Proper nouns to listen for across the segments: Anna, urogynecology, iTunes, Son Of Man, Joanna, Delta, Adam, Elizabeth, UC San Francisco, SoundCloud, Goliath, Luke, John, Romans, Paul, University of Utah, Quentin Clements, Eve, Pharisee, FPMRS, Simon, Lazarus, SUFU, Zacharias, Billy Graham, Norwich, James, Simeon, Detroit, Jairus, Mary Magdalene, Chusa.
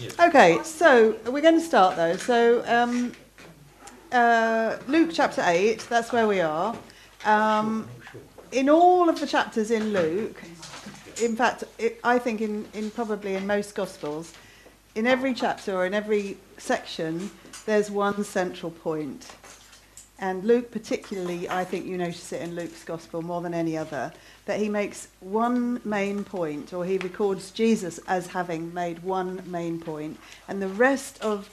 Yes. Okay, so we're going to start though. So Luke chapter 8, that's where we are. In all of the chapters in Luke, in fact, I think in probably in most Gospels, in every chapter or in every section, there's one central point. And Luke particularly, I think you notice it in Luke's Gospel more than any other, that he makes one main point, or he records Jesus as having made one main point, and the rest of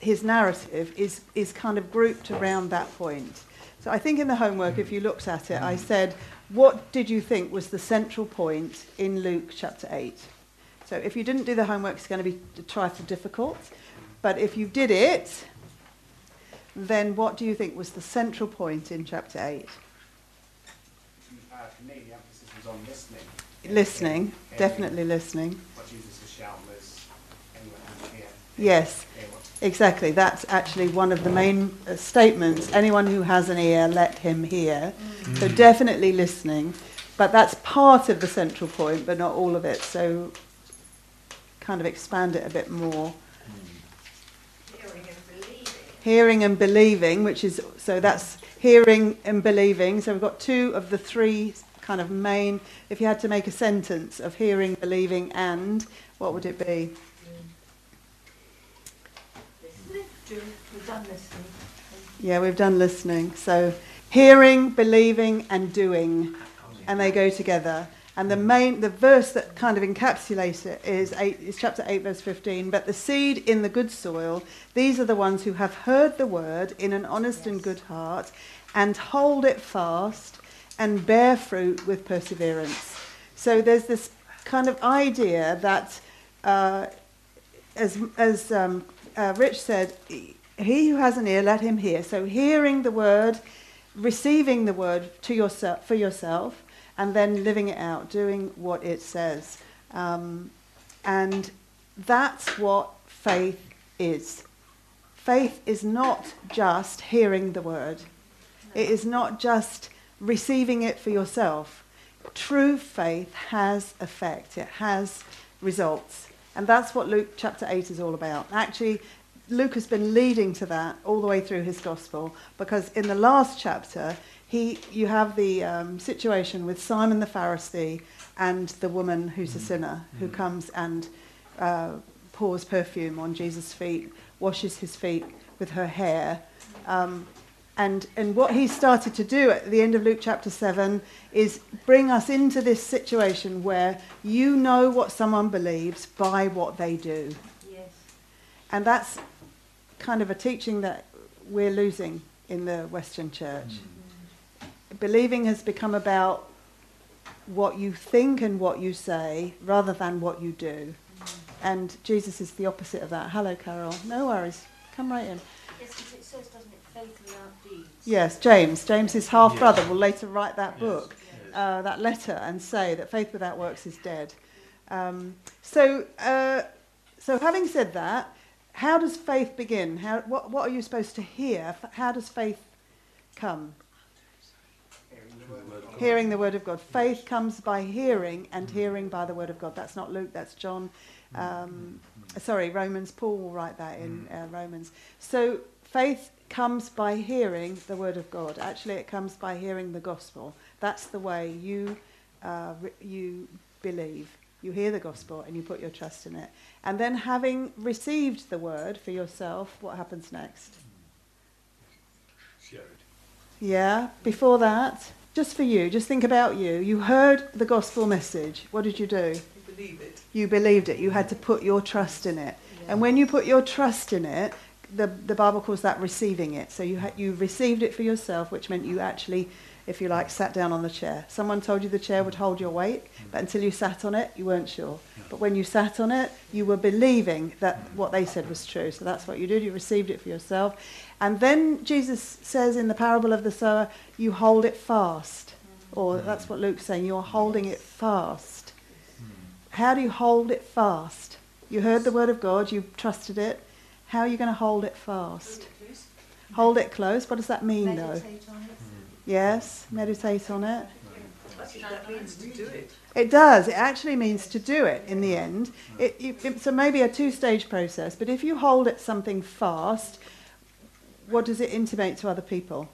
his narrative is kind of grouped around that point. So I think in the homework, if you looked at it, I said, what did you think was the central point in Luke chapter 8? So if you didn't do the homework, it's going to be a trifle difficult, but if you did it, then what do you think was the central point in chapter 8? For me, the emphasis was on listening. Listening, definitely listening. What Jesus was shouting was, anyone who hears. Yes, exactly. That's actually one of the main statements. Anyone who has an ear, let him hear. Mm. So definitely listening. But that's part of the central point, but not all of it. So kind of expand it a bit more. Hearing and believing, which is, so that's hearing and believing. So we've got two of the three kind of main, if you had to make a sentence of hearing, believing, and, what would it be? We've done listening. Yeah, we've done listening. So hearing, believing, and doing. And they go together. And the verse that kind of encapsulates it is chapter 8, verse 15. But the seed in the good soil, these are the ones who have heard the word in an honest and good heart, and hold it fast, and bear fruit with perseverance. So there's this kind of idea that, as Rich said, he who has an ear, let him hear. So hearing the word, receiving the word for yourself, and then living it out, doing what it says. And that's what faith is. Faith is not just hearing the word. It is not just receiving it for yourself. True faith has effect. It has results. And that's what Luke chapter 8 is all about. Actually, Luke has been leading to that all the way through his gospel, because in the last chapter, you have the situation with Simon the Pharisee and the woman who's a sinner, who comes and pours perfume on Jesus' feet, washes his feet with her hair. And what he started to do at the end of Luke chapter 7 is bring us into this situation where you know what someone believes by what they do. Yes. And that's kind of a teaching that we're losing in the Western church. Believing has become about what you think and what you say rather than what you do. And Jesus is the opposite of that. Hello, Carol. No worries. Come right in. Yes, because it says, doesn't it, faith without deeds? Yes, James. James, his half-brother, will later write that book, that letter, and say that faith without works is dead. So having said that, how does faith begin? What are you supposed to hear? How does faith come? Hearing the word of God. Faith comes by hearing, and hearing by the word of God. That's not Luke, that's John. Sorry, Romans. Paul will write that in Romans. So faith comes by hearing the word of God. Actually, it comes by hearing the gospel. That's the way you believe. You hear the gospel and you put your trust in it. And then having received the word for yourself, what happens next? Shared. Yeah, before that... Just for you, just think about you. You heard the gospel message. What did you do? You believed it. You believed it. You had to put your trust in it. Yeah. And when you put your trust in it, the Bible calls that receiving it. So you received it for yourself, which meant you actually, if you like, sat down on the chair. Someone told you the chair would hold your weight, but until you sat on it, you weren't sure. But when you sat on it, you were believing that what they said was true. So that's what you did. You received it for yourself. And then Jesus says in the parable of the sower, you hold it fast. Or that's what Luke's saying, you're holding it fast. How do you hold it fast? You heard the word of God, you trusted it. How are you going to hold it fast? Hold it close. What does that mean, though? Meditate on it. Yes, meditate on it. That means to do it. It does. It actually means to do it in the end. So maybe a two-stage process, but if you hold at something fast, what does it intimate to other people?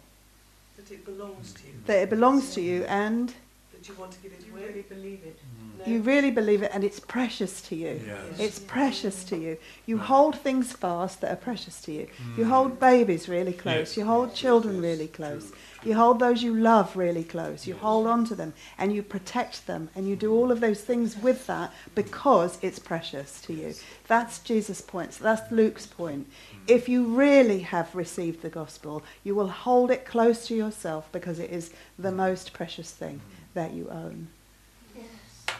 That it belongs to you. That it belongs to you and... That you want to give it away. You really believe it. Mm. No. You really believe it and it's precious to you. Yes. It's precious to you. You hold things fast that are precious to you. Mm. You hold babies really close. Yes. You hold children really close. True. You hold those you love really close. You hold on to them and you protect them and you do all of those things with that because it's precious to you. That's Jesus' point. So that's Luke's point. If you really have received the gospel, you will hold it close to yourself because it is the most precious thing that you own. Yes.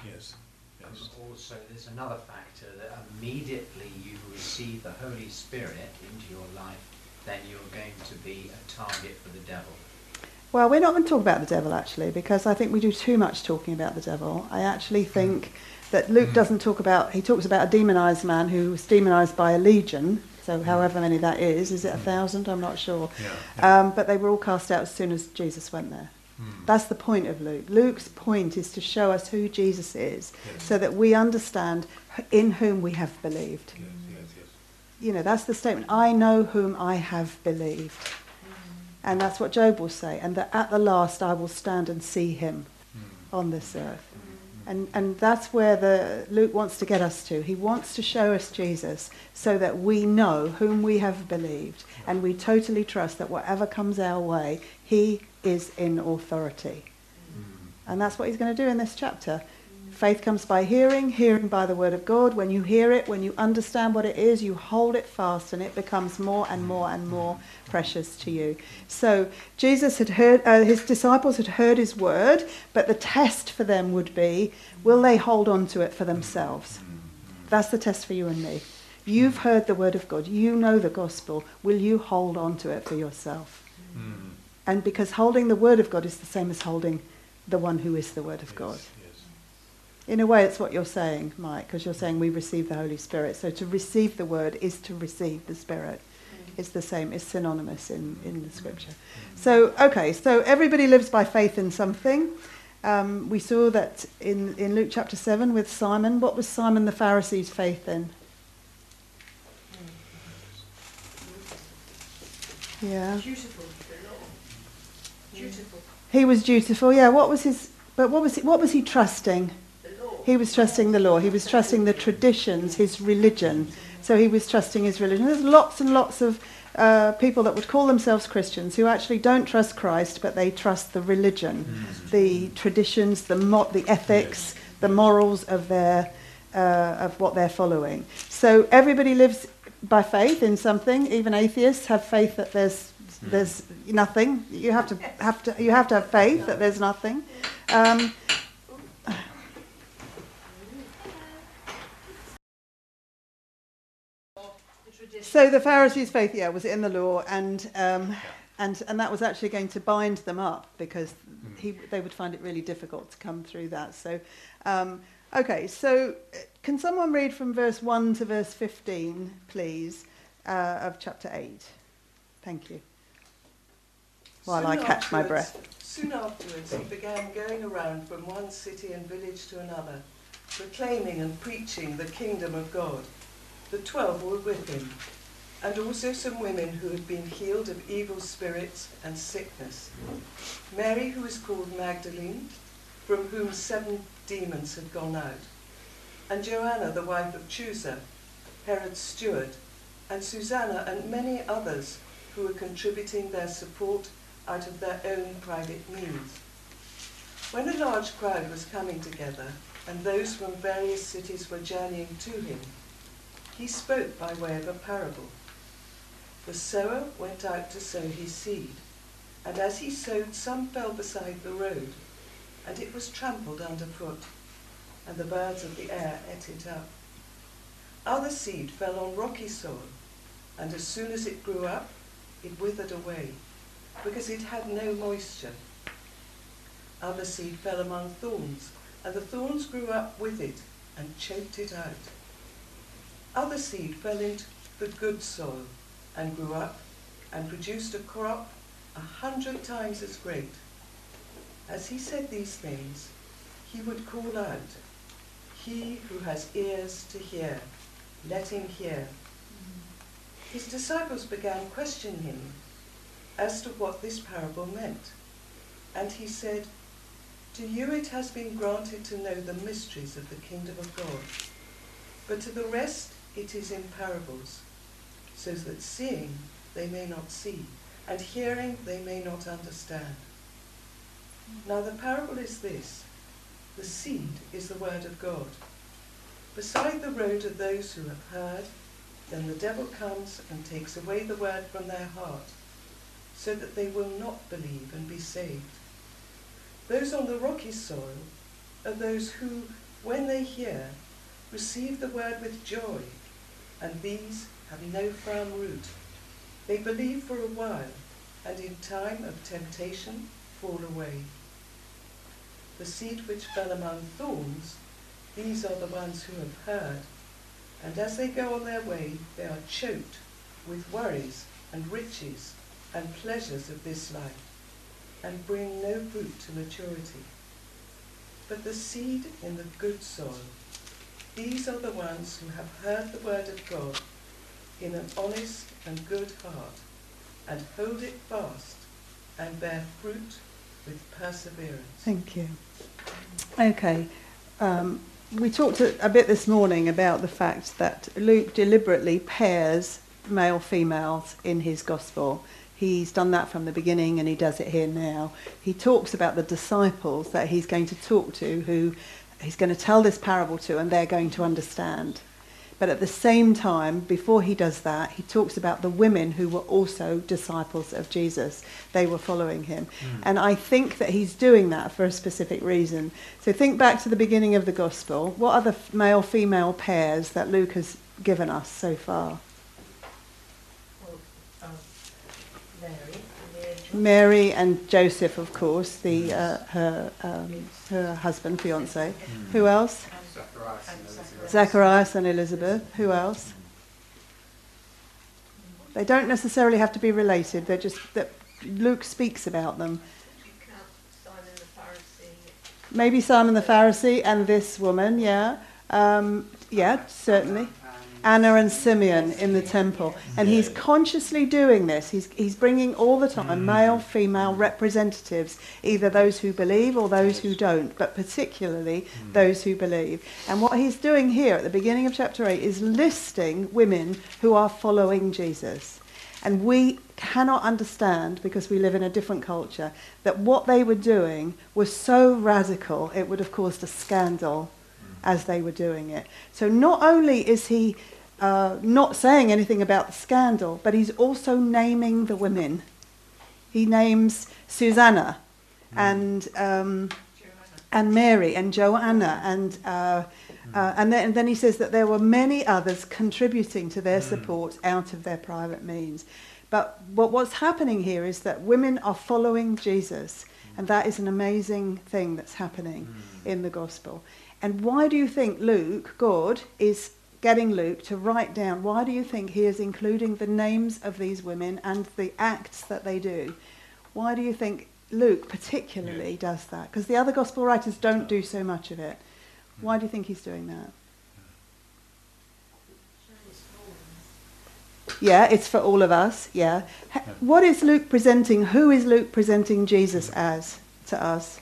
Yes. Yes. Also, there's another factor that immediately you receive the Holy Spirit into your life, then you're going to be a target for the devil. Well, we're not going to talk about the devil, actually, because I think we do too much talking about the devil. I actually think that Luke doesn't talk about... He talks about a demonised man who was demonised by a legion, so however many that is. Is it 1,000? I'm not sure. Yeah. But they were all cast out as soon as Jesus went there. Mm. That's the point of Luke. Luke's point is to show us who Jesus is, so that we understand in whom we have believed. Yes, yes, yes. You know, that's the statement, I know whom I have believed. And that's what Job will say, and that at the last I will stand and see him on this earth. And that's where Luke wants to get us to. He wants to show us Jesus so that we know whom we have believed, and we totally trust that whatever comes our way, he is in authority. And that's what he's going to do in this chapter. Faith comes by hearing, hearing by the word of God. When you hear it, when you understand what it is, you hold it fast and it becomes more and more and more precious to you. So Jesus had heard, his disciples had heard his word, but the test for them would be, will they hold on to it for themselves? That's the test for you and me. You've heard the word of God. You know the gospel. Will you hold on to it for yourself? And because holding the word of God is the same as holding the one who is the word of God. In a way, it's what you're saying, Mike, because you're saying we receive the Holy Spirit. So to receive the word is to receive the Spirit. It's the same. It's synonymous in the Scripture. So, okay, so everybody lives by faith in something. We saw that in Luke chapter 7 with Simon. What was Simon the Pharisee's faith in? Yeah. Dutiful. He was dutiful, yeah. What was he trusting? He was trusting the law. He was trusting the traditions, his religion. So he was trusting his religion. There's lots and lots of people that would call themselves Christians who actually don't trust Christ, but they trust the religion, the traditions, the ethics, the morals of what they're following. So everybody lives by faith in something. Even atheists have faith that there's nothing. You have to have faith that there's nothing. So the Pharisees' faith, was in the law, and that was actually going to bind them up because they would find it really difficult to come through that. So, okay, so can someone read from verse 1 to verse 15, please, of chapter 8? Thank you. While I catch my breath. Soon afterwards he began going around from one city and village to another, proclaiming and preaching the kingdom of God. The 12 were with him, and also some women who had been healed of evil spirits and sickness. Mary, who was called Magdalene, from whom 7 demons had gone out, and Joanna, the wife of Chusa, Herod's steward, and Susanna, and many others who were contributing their support out of their own private means. When a large crowd was coming together, and those from various cities were journeying to him, he spoke by way of a parable. The sower went out to sow his seed, and as he sowed, some fell beside the road, and it was trampled underfoot, and the birds of the air ate it up. Other seed fell on rocky soil, and as soon as it grew up, it withered away, because it had no moisture. Other seed fell among thorns, and the thorns grew up with it and choked it out. Other seed fell into the good soil and grew up and produced a crop 100 times as great. As he said these things, he would call out, "He who has ears to hear, let him hear." His disciples began questioning him as to what this parable meant. And he said, "To you it has been granted to know the mysteries of the kingdom of God, but to the rest it is in parables, so that seeing they may not see, and hearing they may not understand. Now the parable is this: the seed is the word of God. Beside the road are those who have heard. Then the devil comes and takes away the word from their heart, so that they will not believe and be saved. Those on the rocky soil are those who, when they hear, receive the word with joy, and these have no firm root. They believe for a while, and in time of temptation fall away. The seed which fell among thorns, these are the ones who have heard, and as they go on their way, they are choked with worries and riches and pleasures of this life, and bring no fruit to maturity. But the seed in the good soil, these are the ones who have heard the word of God in an honest and good heart, and hold it fast, and bear fruit with perseverance." Thank you. Okay. We talked a bit this morning about the fact that Luke deliberately pairs male-females in his gospel. He's done that from the beginning and he does it here now. He talks about the disciples that he's going to talk to, who he's going to tell this parable to, and they're going to understand. But at the same time, before he does that, he talks about the women who were also disciples of Jesus. They were following him. And I think that he's doing that for a specific reason. So think back to the beginning of the gospel. What are the male-female pairs that Luke has given us so far? Mary and Joseph, of course, her husband, fiancé. Who else? Zacharias and Elizabeth. Who else? They don't necessarily have to be related. They're just that Luke speaks about them. Simon the Pharisee. Maybe Simon the Pharisee and this woman. Yeah, yeah, certainly. Anna and Simeon in the temple. And he's consciously doing this. He's bringing all the time male, female representatives, either those who believe or those who don't, but particularly those who believe. And what he's doing here at the beginning of chapter 8 is listing women who are following Jesus. And we cannot understand, because we live in a different culture, that what they were doing was so radical it would have caused a scandal as they were doing it. So not only is he not saying anything about the scandal, but he's also naming the women. He names Susanna and Mary and Joanna, and then he says that there were many others contributing to their support out of their private means. But what's happening here is that women are following Jesus, and that is an amazing thing that's happening in the gospel. And why do you think Luke, God, is getting Luke to write down, why do you think he is including the names of these women and the acts that they do? Why do you think Luke particularly does that? Because the other gospel writers don't do so much of it. Why do you think he's doing that? Yeah, it's for all of us, yeah. What is Luke presenting? Who is Luke presenting Jesus as to us?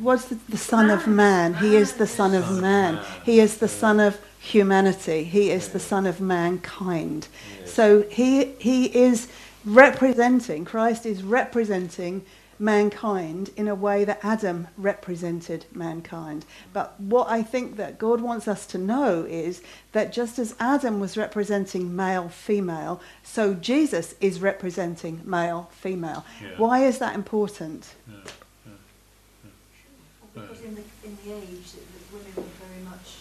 What's the Son of Man? He is the Son of Man. He is the Son of humanity. He is the Son of mankind. So he is representing, Christ is representing mankind in a way that Adam represented mankind. But what I think that God wants us to know is that just as Adam was representing male, female, so Jesus is representing male, female. Yeah. Why is that important? Yeah. Because in the age, women were very much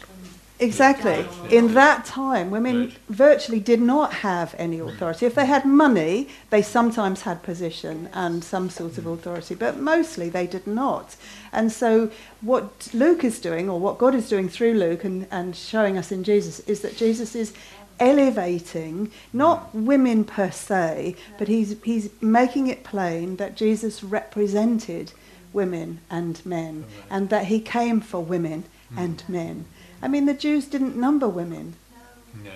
Exactly. In that time, women virtually did not have any authority. If they had money, they sometimes had position and some sort of authority, but mostly they did not. And so what Luke is doing, or what God is doing through Luke and showing us in Jesus, is that Jesus is elevating, not women per se, but he's making it plain that Jesus represented women and men, and that he came for women and men. I mean, the Jews didn't number women. No.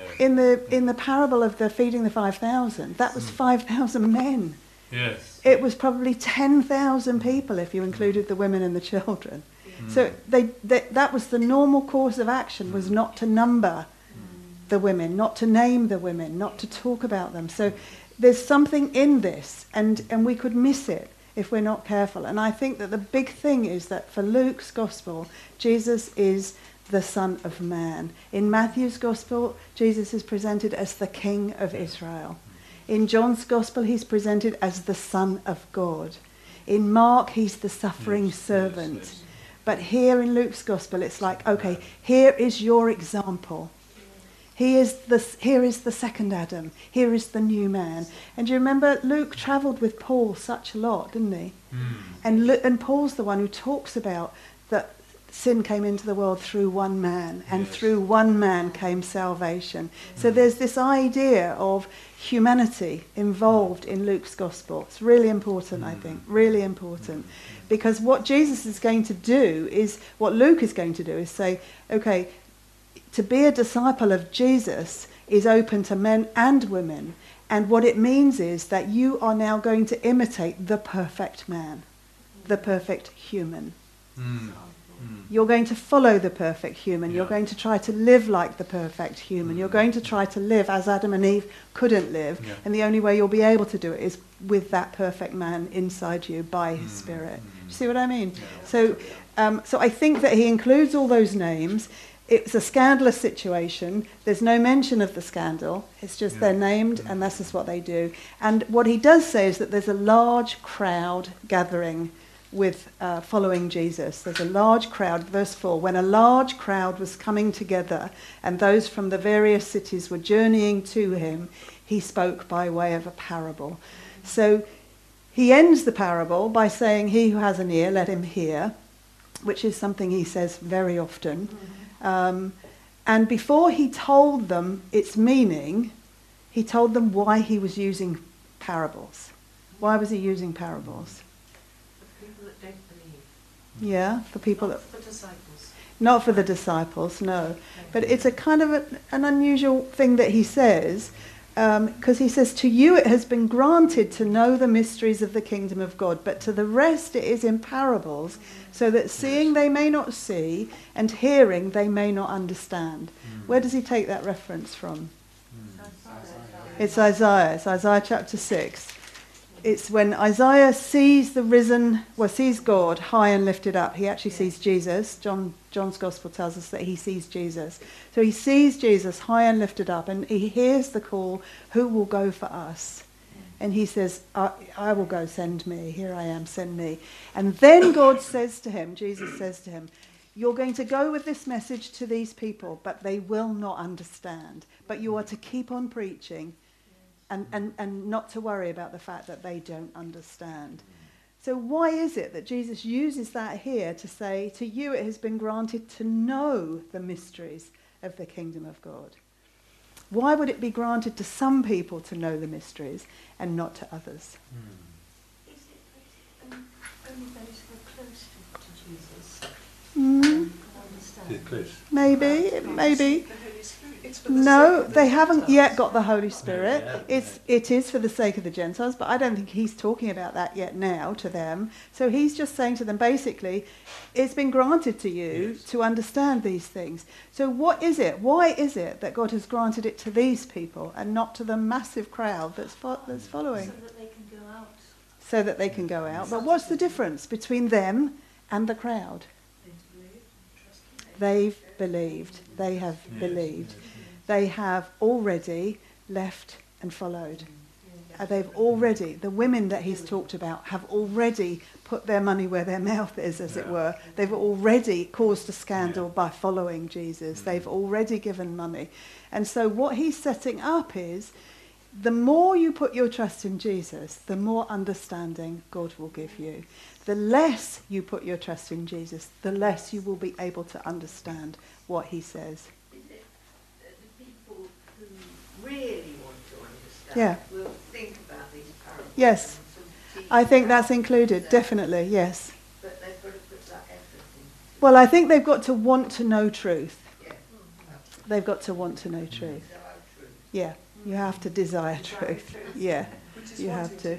In the parable of the feeding the 5,000, that was 5,000 men. Yes. It was probably 10,000 people if you included the women and the children. Mm. So that was the normal course of action, was not to number the women, not to name the women, not to talk about them. So there's something in this, and we could miss it if we're not careful. And I think that the big thing is that for Luke's gospel, Jesus is the Son of Man. In Matthew's Gospel, Jesus is presented as the King of Israel. In John's Gospel, he's presented as the Son of God. In Mark, he's the suffering servant. Yes. But here in Luke's Gospel, it's like, okay, here is your example. Here is the second Adam. Here is the new man. And do you remember, Luke travelled with Paul such a lot, didn't he? Mm. And Paul's the one who talks about that sin came into the world through one man, and through one man came salvation. So there's this idea of humanity involved in Luke's gospel. It's really important, I think, really important. Because what Jesus is going to do is, what Luke is going to do is say, okay, to be a disciple of Jesus is open to men and women. And what it means is that you are now going to imitate the perfect man, the perfect human. Mm. You're going to follow the perfect human. You're going to try to live like the perfect human. You're going to try to live as Adam and Eve couldn't live. Yeah. And the only way you'll be able to do it is with that perfect man inside you by his spirit. Do you see what I mean? Yeah. So I think that he includes all those names. It's a scandalous situation. There's no mention of the scandal. It's just they're named, and that's just what they do. And what he does say is that there's a large crowd gathering with following Jesus. There's a large crowd, verse 4, when a large crowd was coming together and those from the various cities were journeying to him, he spoke by way of a parable. So he ends the parable by saying, he who has an ear, let him hear, which is something he says very often. And before he told them its meaning, he told them why he was using parables. Why was he using parables? Yeah, for people that... Not for the disciples. Not for the disciples, no. But it's a kind of an unusual thing that he says, because he says, to you it has been granted to know the mysteries of the kingdom of God, but to the rest it is in parables, so that seeing they may not see, and hearing they may not understand. Where does he take that reference from? It's Isaiah. It's Isaiah chapter 6. It's when Isaiah sees the risen, well, sees God high and lifted up. He actually sees Jesus. John's Gospel tells us that he sees Jesus. So he sees Jesus high and lifted up, and he hears the call, who will go for us? And he says, I will go, send me. Here I am, send me. And then God says to him, Jesus says to him, you're going to go with this message to these people, but they will not understand. But you are to keep on preaching. And not to worry about the fact that they don't understand. So why is it that Jesus uses that here to say, to you it has been granted to know the mysteries of the kingdom of God? Why would it be granted to some people to know the mysteries and not to others? Is it only those who are close to Jesus can understand? Maybe. No, they haven't yet got the Holy Spirit. It is for the sake of the Gentiles, but I don't think he's talking about that yet now to them. So he's just saying to them, basically, it's been granted to you to understand these things. So what is it? Why is it that God has granted it to these people and not to the massive crowd that's following? So that they can go out. So that they can go out. But what's the difference between them and the crowd? They've believed. They have believed. They have already left and followed. The women that he's talked about have already put their money where their mouth is, as it were. They've already caused a scandal by following Jesus. Mm-hmm. They've already given money. And so what he's setting up is, the more you put your trust in Jesus, the more understanding God will give you. The less you put your trust in Jesus, the less you will be able to understand what he says. Is it the people who really want to understand will think about these parables? Yes, I think that's included, definitely, yes. But they've got to put that effort in. Well, I think they've got to want to know truth. Yeah. Mm-hmm. They've got to want to know truth. Yeah. You have to desire truth. Yeah, you have to.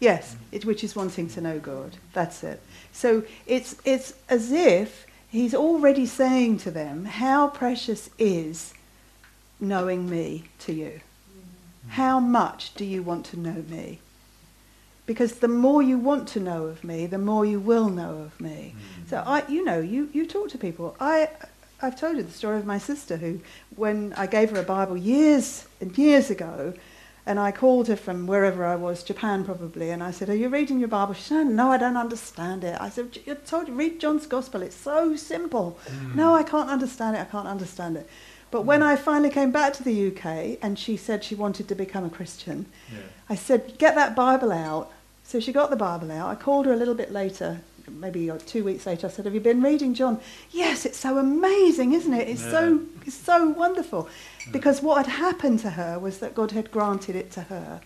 Yes, which is wanting to know God. That's it. So it's as if he's already saying to them, how precious is knowing me to you? How much do you want to know me? Because the more you want to know of me, the more you will know of me. So you talk to people. I've told you the story of my sister who, when I gave her a Bible years and years ago, and I called her from wherever I was, Japan probably, and I said, are you reading your Bible? She said, no, I don't understand it. I said, I told you, read John's Gospel, it's so simple. No, I can't understand it, I can't understand it. But when I finally came back to the UK and she said she wanted to become a Christian, I said, get that Bible out. So she got the Bible out. I called her a little bit later, maybe 2 weeks later, I said, have you been reading John? Yes, it's so amazing, isn't it? It's so wonderful. Yeah. Because what had happened to her was that God had granted it to her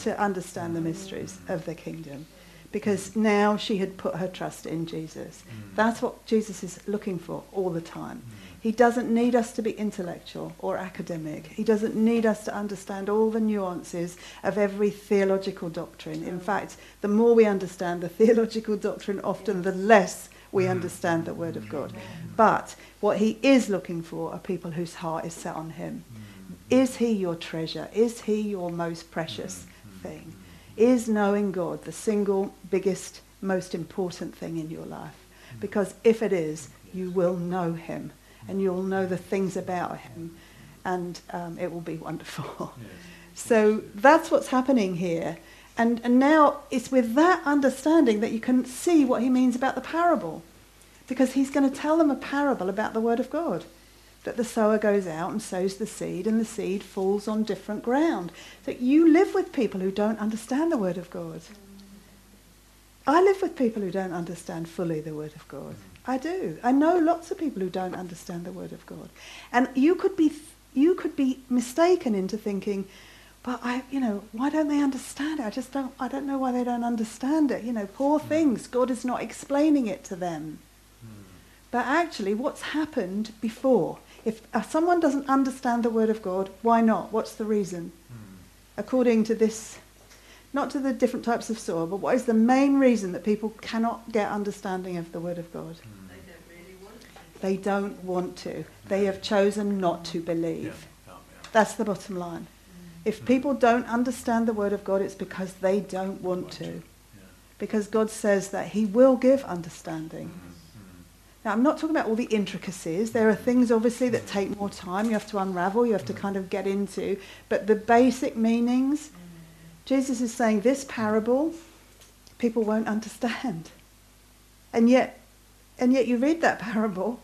to understand the mysteries of the kingdom. Because now she had put her trust in Jesus. That's what Jesus is looking for all the time. He doesn't need us to be intellectual or academic. He doesn't need us to understand all the nuances of every theological doctrine. In fact, the more we understand the theological doctrine, often the less we understand the Word of God. But what he is looking for are people whose heart is set on him. Is he your treasure? Is he your most precious thing? Is knowing God the single biggest, most important thing in your life? Because if it is, you will know him. And you'll know the things about him, and it will be wonderful. Yes. So that's what's happening here. And now it's with that understanding that you can see what he means about the parable, because he's going to tell them a parable about the Word of God, that the sower goes out and sows the seed, and the seed falls on different ground. So you live with people who don't understand the Word of God. I live with people who don't understand fully the Word of God. I do. I know lots of people who don't understand the Word of God. And you could be mistaken into thinking, but why don't they understand it? I don't know why they don't understand it. Poor things. God is not explaining it to them. But actually, what's happened before? If someone doesn't understand the Word of God, why not? What's the reason? According to this, not to the different types of soil, but what is the main reason that people cannot get understanding of the Word of God? They don't really want to. They don't want to. They have chosen not to believe. Yeah. That's the bottom line. If people don't understand the Word of God, it's because they don't want to. Because God says that he will give understanding. Now, I'm not talking about all the intricacies. There are things, obviously, that take more time. You have to unravel. You have to kind of get into. But the basic meanings, Jesus is saying this parable, people won't understand. And yet you read that parable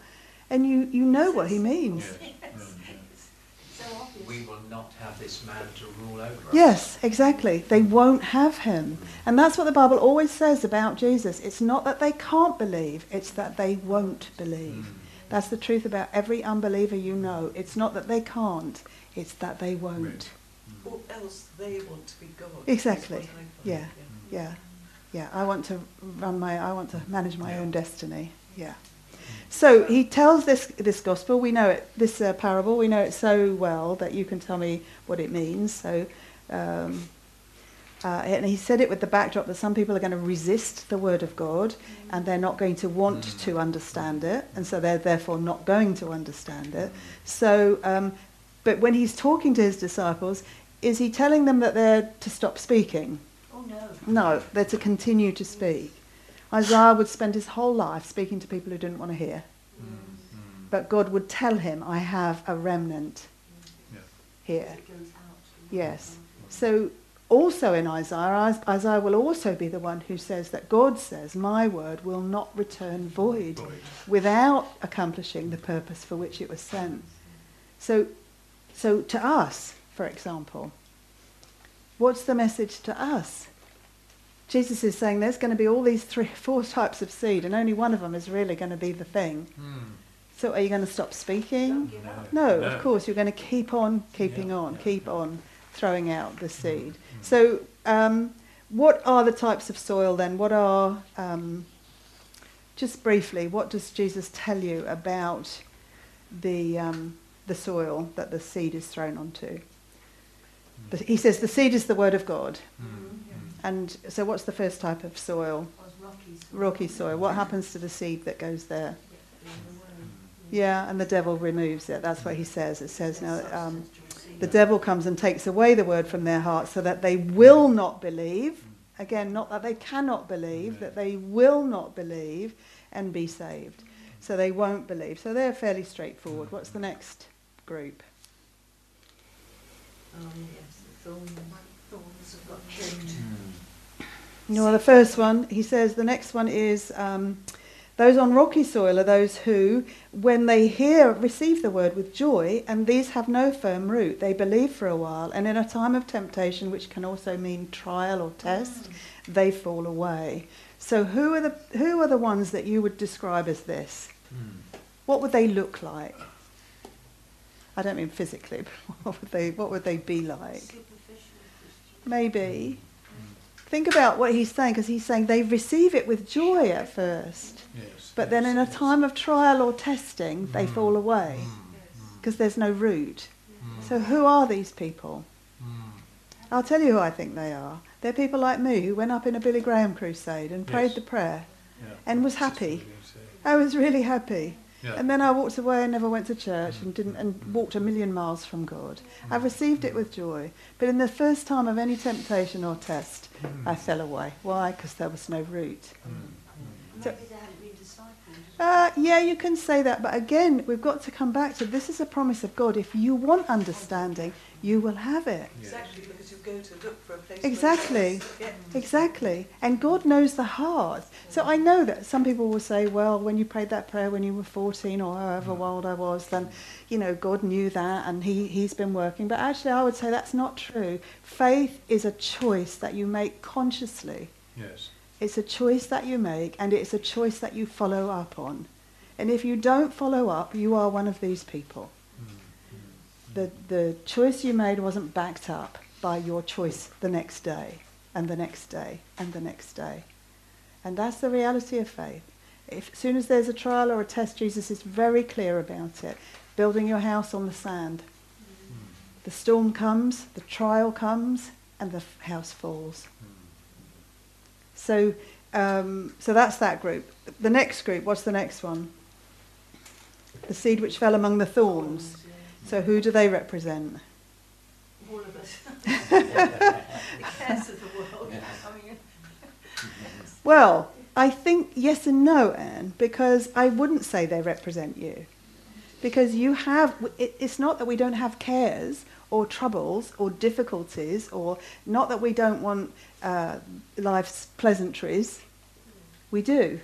and you know what he means. We will not have this man to rule over us. Yes, exactly. They won't have him. And that's what the Bible always says about Jesus. It's not that they can't believe, it's that they won't believe. That's the truth about every unbeliever you know. It's not that they can't, it's that they won't. Right. Or else they want to be God. Exactly. Yeah. I want to manage my own destiny. Yeah. So he tells this gospel. We know it. This parable. We know it so well that you can tell me what it means. So, and he said it with the backdrop that some people are going to resist the Word of God, and they're not going to want to understand it, and so they're therefore not going to understand it. So, but when he's talking to his disciples, is he telling them that they're to stop speaking? Oh, no. No, they're to continue to speak. Isaiah would spend his whole life speaking to people who didn't want to hear. But God would tell him, I have a remnant here. Yes. So Also in Isaiah, Isaiah will also be the one who says that God says, my word will not return void without accomplishing the purpose for which it was sent. So to us, for example, what's the message to us? Jesus is saying there's going to be all these four types of seed, and only one of them is really going to be the thing. Mm. So are you going to stop speaking? No, of course, you're going to keep on keeping on, keep on throwing out the seed. So what are the types of soil then? What are, just briefly, what does Jesus tell you about the soil that the seed is thrown onto? But he says the seed is the word of God. And so what's the first type of soil? Rocky soil. What happens to the seed that goes there? Yeah, and the devil removes it. That's what he says. It says now the devil comes and takes away the word from their hearts so that they will not believe. Again, not that they cannot believe, that they will not believe and be saved. So they won't believe. So they're fairly straightforward. What's the next group? Thorns have got choked. No, the first one, he says, the next one is... those on rocky soil are those who, when they hear, receive the word with joy, and these have no firm root. They believe for a while, and in a time of temptation, which can also mean trial or test, they fall away. So who are the ones that you would describe as this? What would they look like? I don't mean physically, but what would they be like? Maybe. Think about what he's saying, because he's saying they receive it with joy at first, but then in a time of trial or testing, they fall away because there's no root. So who are these people? I'll tell you who I think they are. They're people like me who went up in a Billy Graham crusade and prayed the prayer and was happy. I was really happy. And then I walked away and never went to church and walked a million miles from God. I received it with joy. But in the first time of any temptation or test, I fell away. Why? Because there was no root. So, maybe they hadn't been disciples. Yeah, you can say that. But again, we've got to come back to this is a promise of God. If you want understanding, you will have it. Exactly, because you go to look for a place. Exactly, exactly. And God knows the heart. So I know that some people will say, well, when you prayed that prayer when you were 14 or however old I was, then, you know, God knew that and he's been working. But actually I would say that's not true. Faith is a choice that you make consciously. Yes. It's a choice that you make, and it's a choice that you follow up on. And if you don't follow up, you are one of these people. The choice you made wasn't backed up by your choice the next day and the next day and the next day. And that's the reality of faith. As soon as there's a trial or a test, Jesus is very clear about it. Building your house on the sand. The storm comes, the trial comes, and the house falls. So that's that group. The next group, what's the next one? The seed which fell among the thorns. So who do they represent? All of us. The cares of the world. Well, I think yes and no, Anne, because I wouldn't say they represent you. Because you have, it's not that we don't have cares or troubles or difficulties, or not that we don't want life's pleasantries. We do.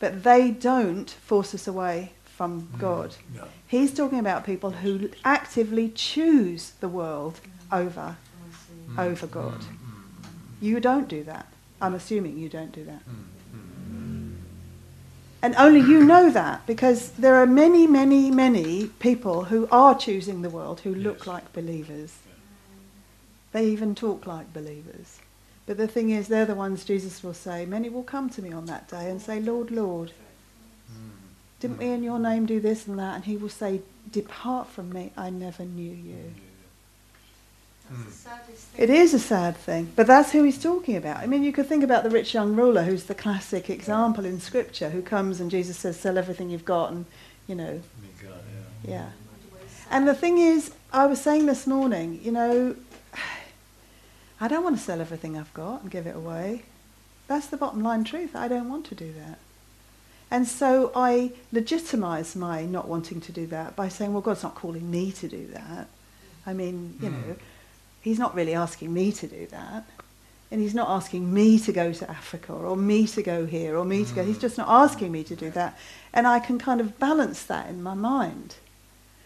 But they don't force us away from God. No. He's talking about people who actively choose the world over God. You don't do that. I'm assuming you don't do that. And only you know that, because there are many, many, many people who are choosing the world who look like believers. They even talk like believers. But the thing is, they're the ones Jesus will say, many will come to me on that day and say, Lord, Lord, didn't we in your name do this and that? And he will say, depart from me, I never knew you. That's the saddest thing. It is a sad thing, but that's who he's talking about. I mean, you could think about the rich young ruler, who's the classic example in Scripture, who comes and Jesus says, sell everything you've got and, you know. Yeah. And the thing is, I was saying this morning, you know, I don't want to sell everything I've got and give it away. That's the bottom line truth. I don't want to do that. And so I legitimise my not wanting to do that by saying, well, God's not calling me to do that. I mean, you know, He's not really asking me to do that. And he's not asking me to go to Africa or me to go here or me to go. He's just not asking me to do that. And I can kind of balance that in my mind.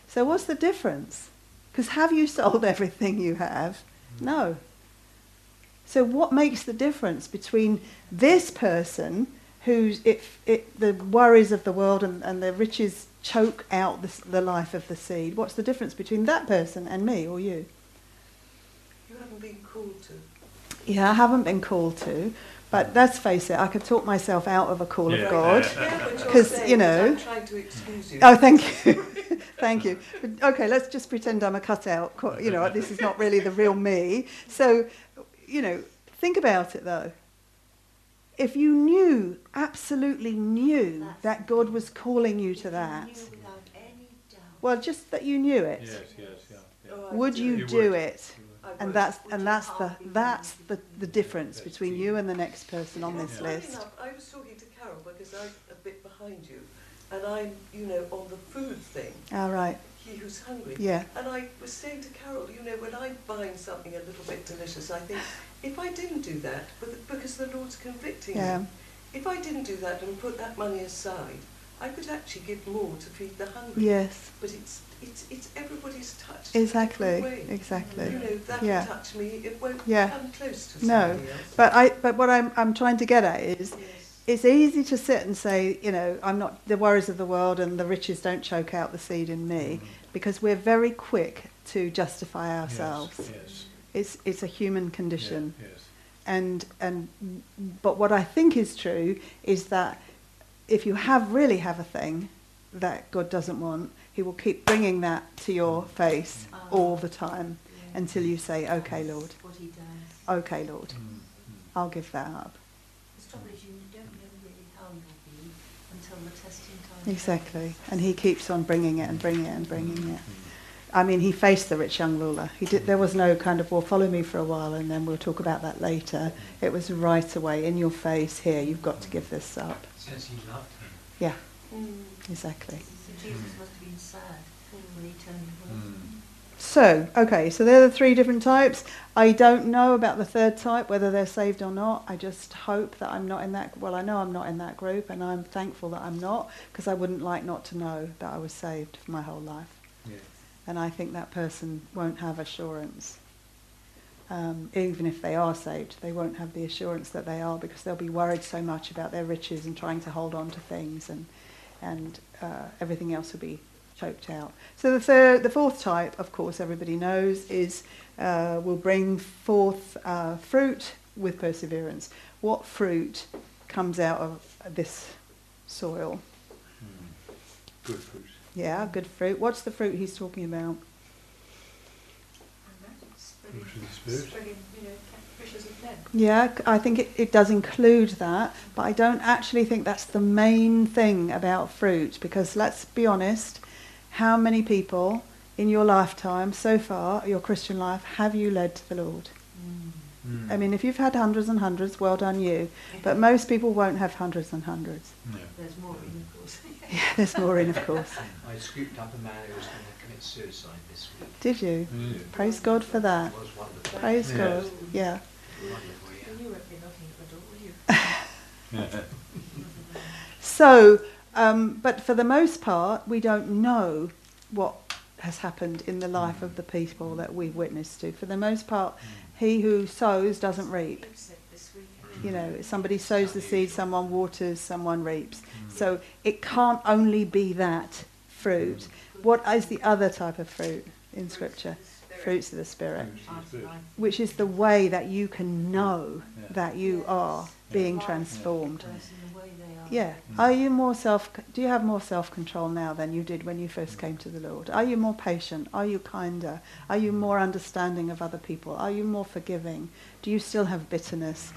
So what's the difference? Because have you sold everything you have? No. So what makes the difference between this person who's, the worries of the world and the riches choke out the life of the seed, what's the difference between that person and me or you? You haven't been called to. Yeah, I haven't been called to, but let's face it, I could talk myself out of a call of God, because you know. I'm trying to excuse you. Oh, thank you, thank you. But, okay, let's just pretend I'm a cutout. You know, this is not really the real me. So, you know, think about it though. If you knew, absolutely knew that God was calling you to that, well, just that you knew it. Yes. Would you do it? And that's the difference between you and the next person on this list. Enough, I was talking to Carol because I'm a bit behind you, and I'm, you know, on the food thing. All right. He who's hungry. Yeah. And I was saying to Carol, you know, when I'm buying something a little bit delicious, I think if I didn't do that, because the Lord's convicting me, if I didn't do that and put that money aside, I could actually give more to feed the hungry. Yes. But it's everybody's touch. Exactly. You know, that will touch me. It won't come close to somebody else. But what I'm trying to get at is it's easy to sit and say, you know, I'm not the worries of the world and the riches don't choke out the seed in me, because we're very quick to justify ourselves. Yes. It's a human condition. Yes. But what I think is true is that if you really have a thing that God doesn't want, he will keep bringing that to your face all the time until you say, okay, Lord. What he does. Okay, Lord, I'll give that up. The trouble is you don't know really how it will be until the testing time. Exactly. And he keeps on bringing it and bringing it and bringing it. I mean, he faced the rich young ruler. There was no kind of, well, follow me for a while and then we'll talk about that later. It was right away, in your face, here, you've got to give this up. Says he loved him. Yeah, exactly. So Jesus must have been sad when he turned away. So, okay, so they're the three different types. I don't know about the third type, whether they're saved or not. I just hope that I'm not in that, well, I know I'm not in that group, and I'm thankful that I'm not, because I wouldn't like not to know that I was saved for my whole life. Yeah. And I think that person won't have assurance. Even if they are saved, they won't have the assurance that they are, because they'll be worried so much about their riches and trying to hold on to things, and everything else will be choked out. So the fourth type, of course, everybody knows, is will bring forth fruit with perseverance. What fruit comes out of this soil? Good fruit. Yeah, good fruit. What's the fruit he's talking about? Spreading, you know, pressures of men. Yeah, I think it does include that, but I don't actually think that's the main thing about fruit, because let's be honest, how many people in your lifetime so far, your Christian life, have you led to the Lord? I mean, if you've had hundreds and hundreds, well done you, but most people won't have hundreds and hundreds. No. There's more in, of course. Yeah, there's more in, of course. I scooped up a man who was going to commit suicide this week. Did you? Praise God for that. It was wonderful. Praise God, yeah. Wonderful, yeah. You won't be knocking at the door, will you? So, but for the most part, we don't know what has happened in the life of the people that we've witnessed to. For the most part, he who sows doesn't reap. You know, somebody sows the seed, someone waters, someone reaps. So it can't only be that fruit. What is the other type of fruit in Scripture? Fruits of the Spirit. Which is the way that you can know that you are being transformed. Yeah. Are you more do you have more self-control now than you did when you first came to the Lord? Are you more patient? Are you kinder? Are you more understanding of other people? Are you more forgiving? Do you still have bitterness?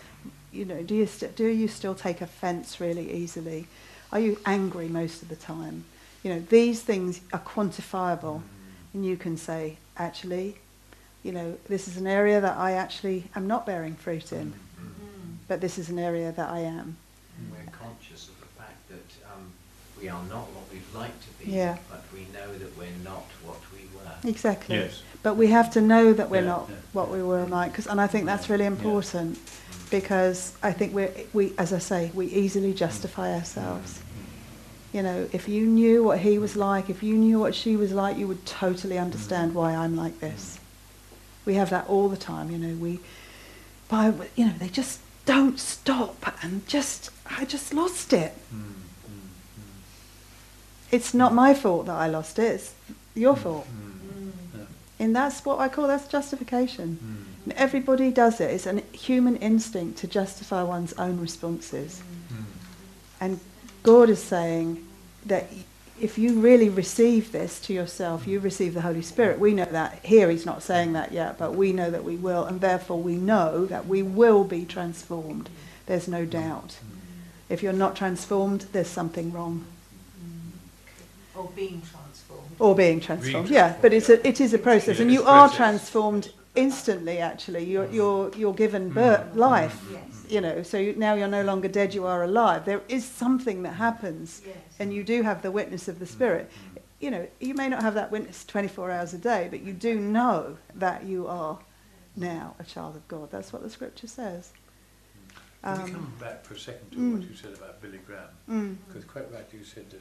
You know, do you still take offense really easily? Are you angry most of the time? You know, these things are quantifiable, and you can say, actually, you know, this is an area that I actually am not bearing fruit in, but this is an area that I am. We're conscious of the fact that we are not what we'd like to be, yeah. but we know that we're not what we were. Exactly. Yes. But we have to know that we're not what we were like, and I think that's really important because I think we, as I say, we easily justify ourselves. You know, if you knew what he was like, if you knew what she was like, you would totally understand why I'm like this. We have that all the time, you know, they just don't stop and I just lost it. It's not my fault that I lost it, it's your fault. And that's what I call, that's justification. Everybody does it, it's a human instinct to justify one's own responses. And God is saying that if you really receive this to yourself, you receive the Holy Spirit. We know that. Here he's not saying that yet, but we know that we will, and therefore we know that we will be transformed. There's no doubt. If you're not transformed, there's something wrong. Or being transformed. Yeah. But it is a process, and you are transformed instantly, actually. You're given birth, life. You know, so now you're no longer dead, you are alive. There is something that happens, and you do have the witness of the Spirit. You know, you may not have that witness 24 hours a day, but you do know that you are now a child of God. That's what the Scripture says. Can we come back for a second to what you said about Billy Graham? Because quite rightly you said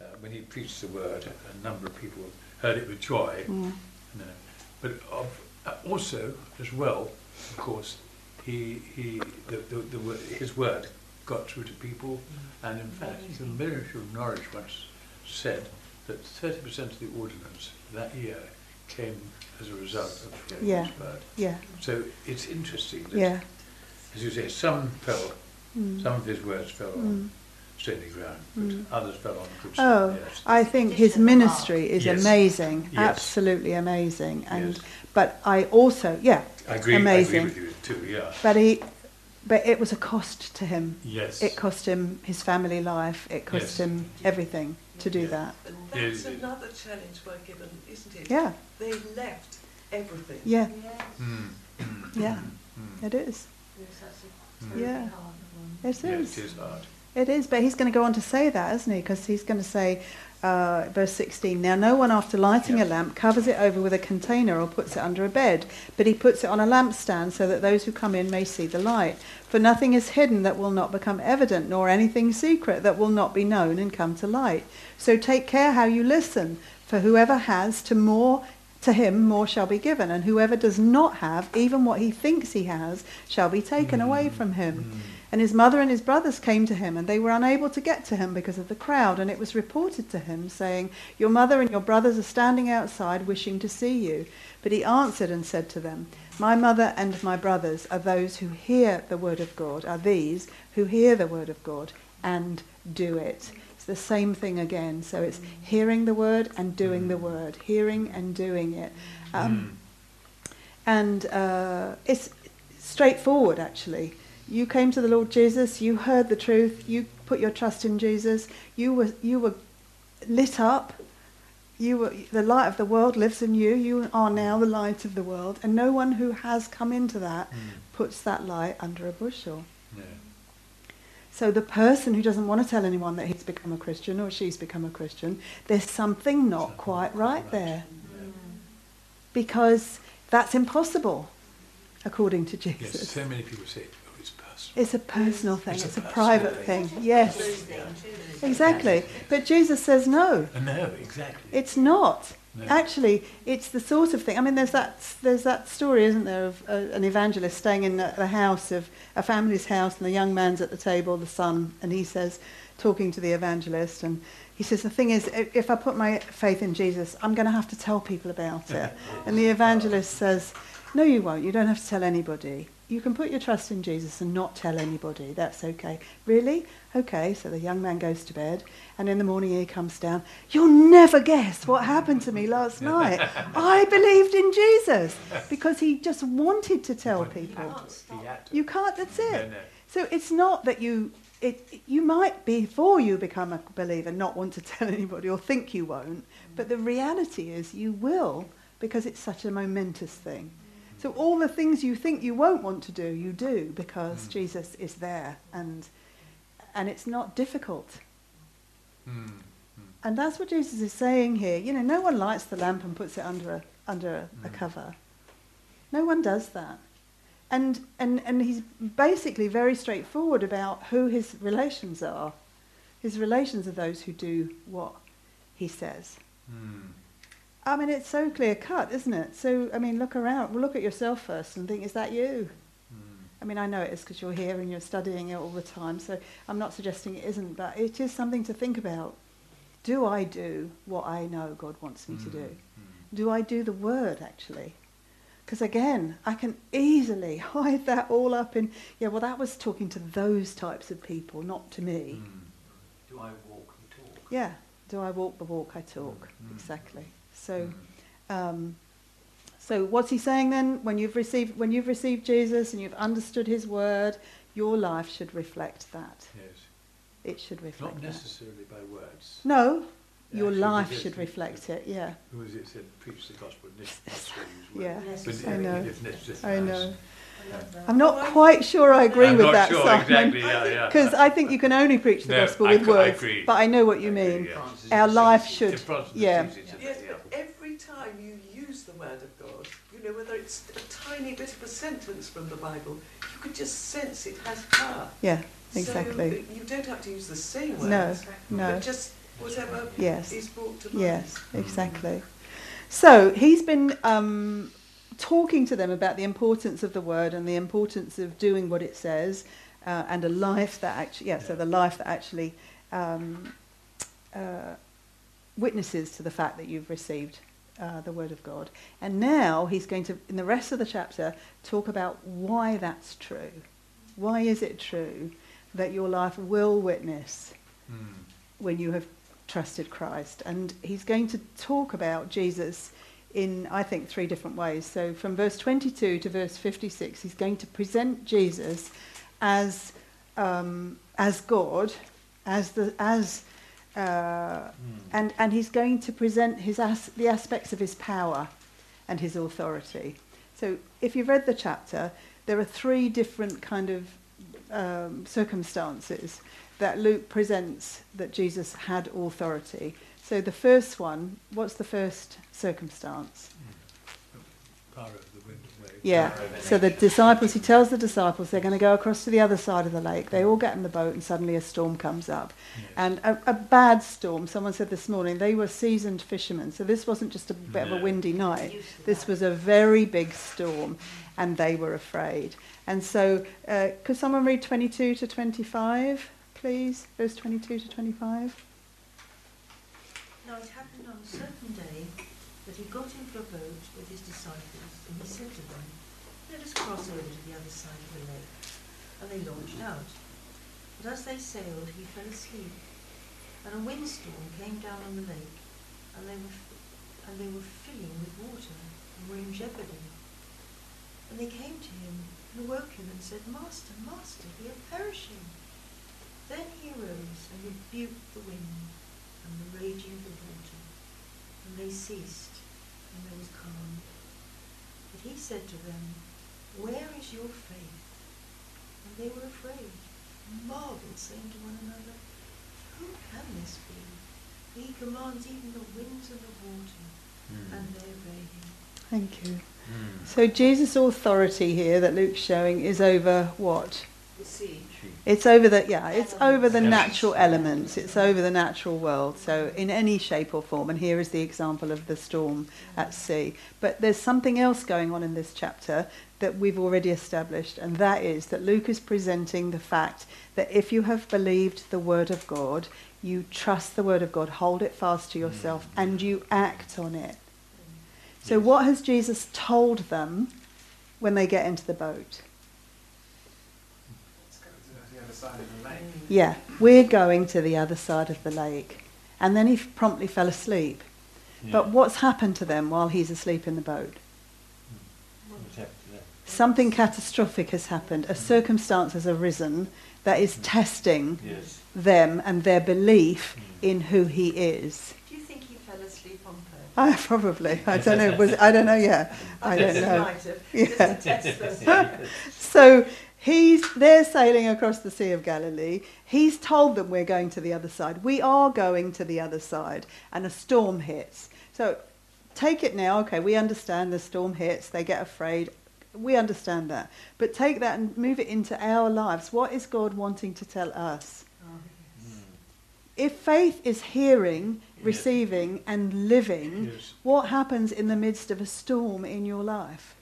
that when he preached the word, a number of people heard it with joy. But also, as well, of course, his word got through to people, and in fact, the Mayor of Norwich once said that 30% of the ordinance that year came as a result of his word. Yeah. So it's interesting that, as you say, some fell, some of his words fell on steady ground, but others fell on good soil. I think his ministry is amazing, absolutely amazing, and but I also, amazing. I agree with you. But it was a cost to him. Yes. It cost him his family life. It cost him everything to do that. And that's another challenge we're given, isn't it? Yeah. They left everything. Yeah. It is. Yes, that's a very hard one. It is. Yeah, it is hard. It is, but he's going to go on to say that, isn't he? Because he's going to say, verse 16, now no one after lighting a lamp covers it over with a container or puts it under a bed, but he puts it on a lampstand so that those who come in may see the light. For nothing is hidden that will not become evident, nor anything secret that will not be known and come to light. So take care how you listen, for whoever has, to him more shall be given, and whoever does not have, even what he thinks he has, shall be taken away from him. And his mother and his brothers came to him, and they were unable to get to him because of the crowd. And it was reported to him, saying, your mother and your brothers are standing outside wishing to see you. But he answered and said to them, my mother and my brothers are those who hear the word of God, are these who hear the word of God and do it. It's the same thing again. So it's hearing the word and doing the word, hearing and doing it. And it's straightforward, actually. You came to the Lord Jesus, you heard the truth, you put your trust in Jesus, you were lit up, the light of the world lives in you, you are now the light of the world, and no one who has come into that puts that light under a bushel. Yeah. So the person who doesn't want to tell anyone that he's become a Christian or she's become a Christian, there's something not quite right there. Yeah. Because that's impossible, according to Jesus. Yes, so many people say it's a personal thing, it's a private thing. Yes, exactly. But Jesus says no. No, exactly. It's not. No. Actually, it's the sort of thing. I mean, there's that story, isn't there, of an evangelist staying in the house of a family's house, and the young man's at the table, the son, and he says, talking to the evangelist, and he says, the thing is, if I put my faith in Jesus, I'm going to have to tell people about it. And the evangelist says, no, you won't. You don't have to tell anybody. You can put your trust in Jesus and not tell anybody. That's okay. Really? Okay. So the young man goes to bed, and in the morning he comes down. You'll never guess what happened to me last night. I believed in Jesus because he just wanted to tell people. You can't. That's it. No. So it's not that you might, before you become a believer, not want to tell anybody or think you won't, but the reality is you will, because it's such a momentous thing. So all the things you think you won't want to do, you do, because Jesus is there, and it's not difficult. And that's what Jesus is saying here. You know, no one lights the lamp and puts it under a cover. No one does that. And he's basically very straightforward about who his relations are. His relations are those who do what he says. I mean, it's so clear cut, isn't it? So, I mean, look around. Well, look at yourself first and think, is that you? I mean, I know it is because you're here and you're studying it all the time, so I'm not suggesting it isn't, but it is something to think about. Do I do what I know God wants me to do? Do I do the word, actually? Because, again, I can easily hide that all up in, yeah, well, that was talking to those types of people, not to me. Do I walk the talk? Yeah, do I walk the walk I talk? Exactly. So, so what's he saying then? When you've received Jesus and you've understood his word, your life should reflect that. Yes. It should reflect that. Not necessarily by words. No, your life should reflect it. Yeah. Who was it said, preach the gospel? Yeah. I know. I'm not quite sure I agree with that, Simon, because I think you can only preach the gospel with words. But I know what you mean. Our life should, yeah. Yes, but every time you use the word of God, you know, whether it's a tiny bit of a sentence from the Bible, you can just sense it has power. Yeah, exactly. So you don't have to use the same words. No. But just whatever is brought to mind. Yes, exactly. So he's been talking to them about the importance of the word and the importance of doing what it says, and a life that actually, so the life that actually witnesses to the fact that you've received the word of God. And now he's going to, in the rest of the chapter, talk about why that's true. Why is it true that your life will witness when you have trusted Christ? And he's going to talk about Jesus in, I think, three different ways. So from verse 22 to verse 56, he's going to present Jesus as God, and he's going to present the aspects of his power and his authority. So if you've read the chapter, there are three different kind of circumstances that Luke presents that Jesus had authority. So the first one, what's the first circumstance? Power over the wind and wave. Yeah, so the disciples, he tells the disciples they're going to go across to the other side of the lake. They all get in the boat and suddenly a storm comes up. Yes. And a bad storm, someone said this morning, they were seasoned fishermen. So this wasn't just a bit of a windy night. This was a very big storm and they were afraid. And so, could someone read 22 to 25, please? Verse 22 to 25. Now it happened on a certain day that he got into a boat with his disciples, and he said to them, "Let us cross over to the other side of the lake." And they launched out. But as they sailed, he fell asleep, and a windstorm came down on the lake, and they were filling with water and were in jeopardy. And they came to him and awoke him and said, "Master, Master, we are perishing." Then he arose and rebuked the wind and the raging of the water, and they ceased, and there was calm. But he said to them, "Where is your faith?" And they were afraid, and marveled, saying to one another, "Who can this be? He commands even the winds and the water, and they obey him." Thank you. So Jesus' authority here that Luke's showing is over what? The sea. It's over the natural elements. It's over the natural world. So in any shape or form, and here is the example of the storm at sea. But there's something else going on in this chapter that we've already established, and that is that Luke is presenting the fact that if you have believed the word of God, you trust the word of God, hold it fast to yourself, and you act on it. So what has Jesus told them when they get into the boat? Yeah, we're going to the other side of the lake. And then he promptly fell asleep. Yeah. But what's happened to them while he's asleep in the boat? Something catastrophic has happened. A circumstance has arisen that is testing them and their belief in who he is. Do you think he fell asleep on purpose? Probably. I don't know. I don't know. Yeah. I don't know. Might have. Yeah. Just to test them. So They're sailing across the Sea of Galilee. He's told them we're going to the other side. We are going to the other side. And a storm hits. So take it now. Okay, we understand the storm hits. They get afraid. We understand that. But take that and move it into our lives. What is God wanting to tell us? Oh, yes. If faith is hearing, receiving, and living, yes, what happens in the midst of a storm in your life?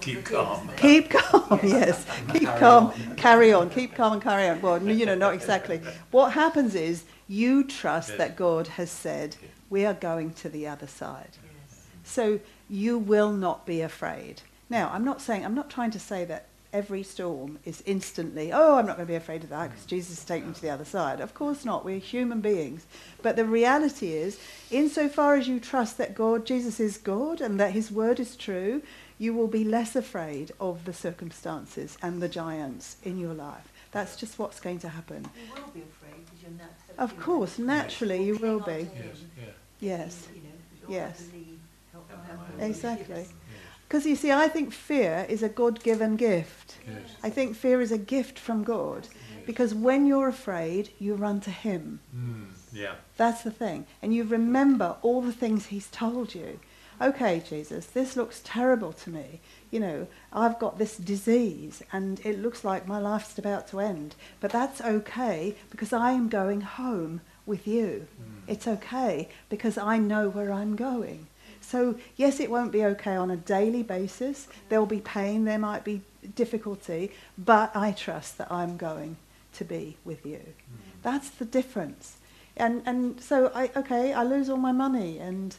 Keep calm. Keep calm, yes. Keep calm, carry on. Keep calm and carry on. Well, you know, not exactly. What happens is you trust that God has said, we are going to the other side. Yes. So you will not be afraid. Now, I'm not trying to say that every storm is instantly, oh, I'm not going to be afraid of that because Jesus is taking me to the other side. Of course not. We're human beings. But the reality is, insofar as you trust that God, Jesus is God and that his word is true, you will be less afraid of the circumstances and the giants in your life. That's just what's going to happen. You will be afraid because you're naturally. Of course, naturally you will be. Yes. Yes. Exactly. Because you see, I think fear is a God-given gift. Yes. I think fear is a gift from God. Yes. Because when you're afraid, you run to him. Mm. Yeah. That's the thing. And you remember all the things he's told you. Okay, Jesus, this looks terrible to me. You know, I've got this disease and it looks like my life's about to end. But that's okay because I am going home with you. Mm. It's okay because I know where I'm going. So, yes, it won't be okay on a daily basis. There'll be pain, there might be difficulty, but I trust that I'm going to be with you. Mm. That's the difference. And so, I lose all my money and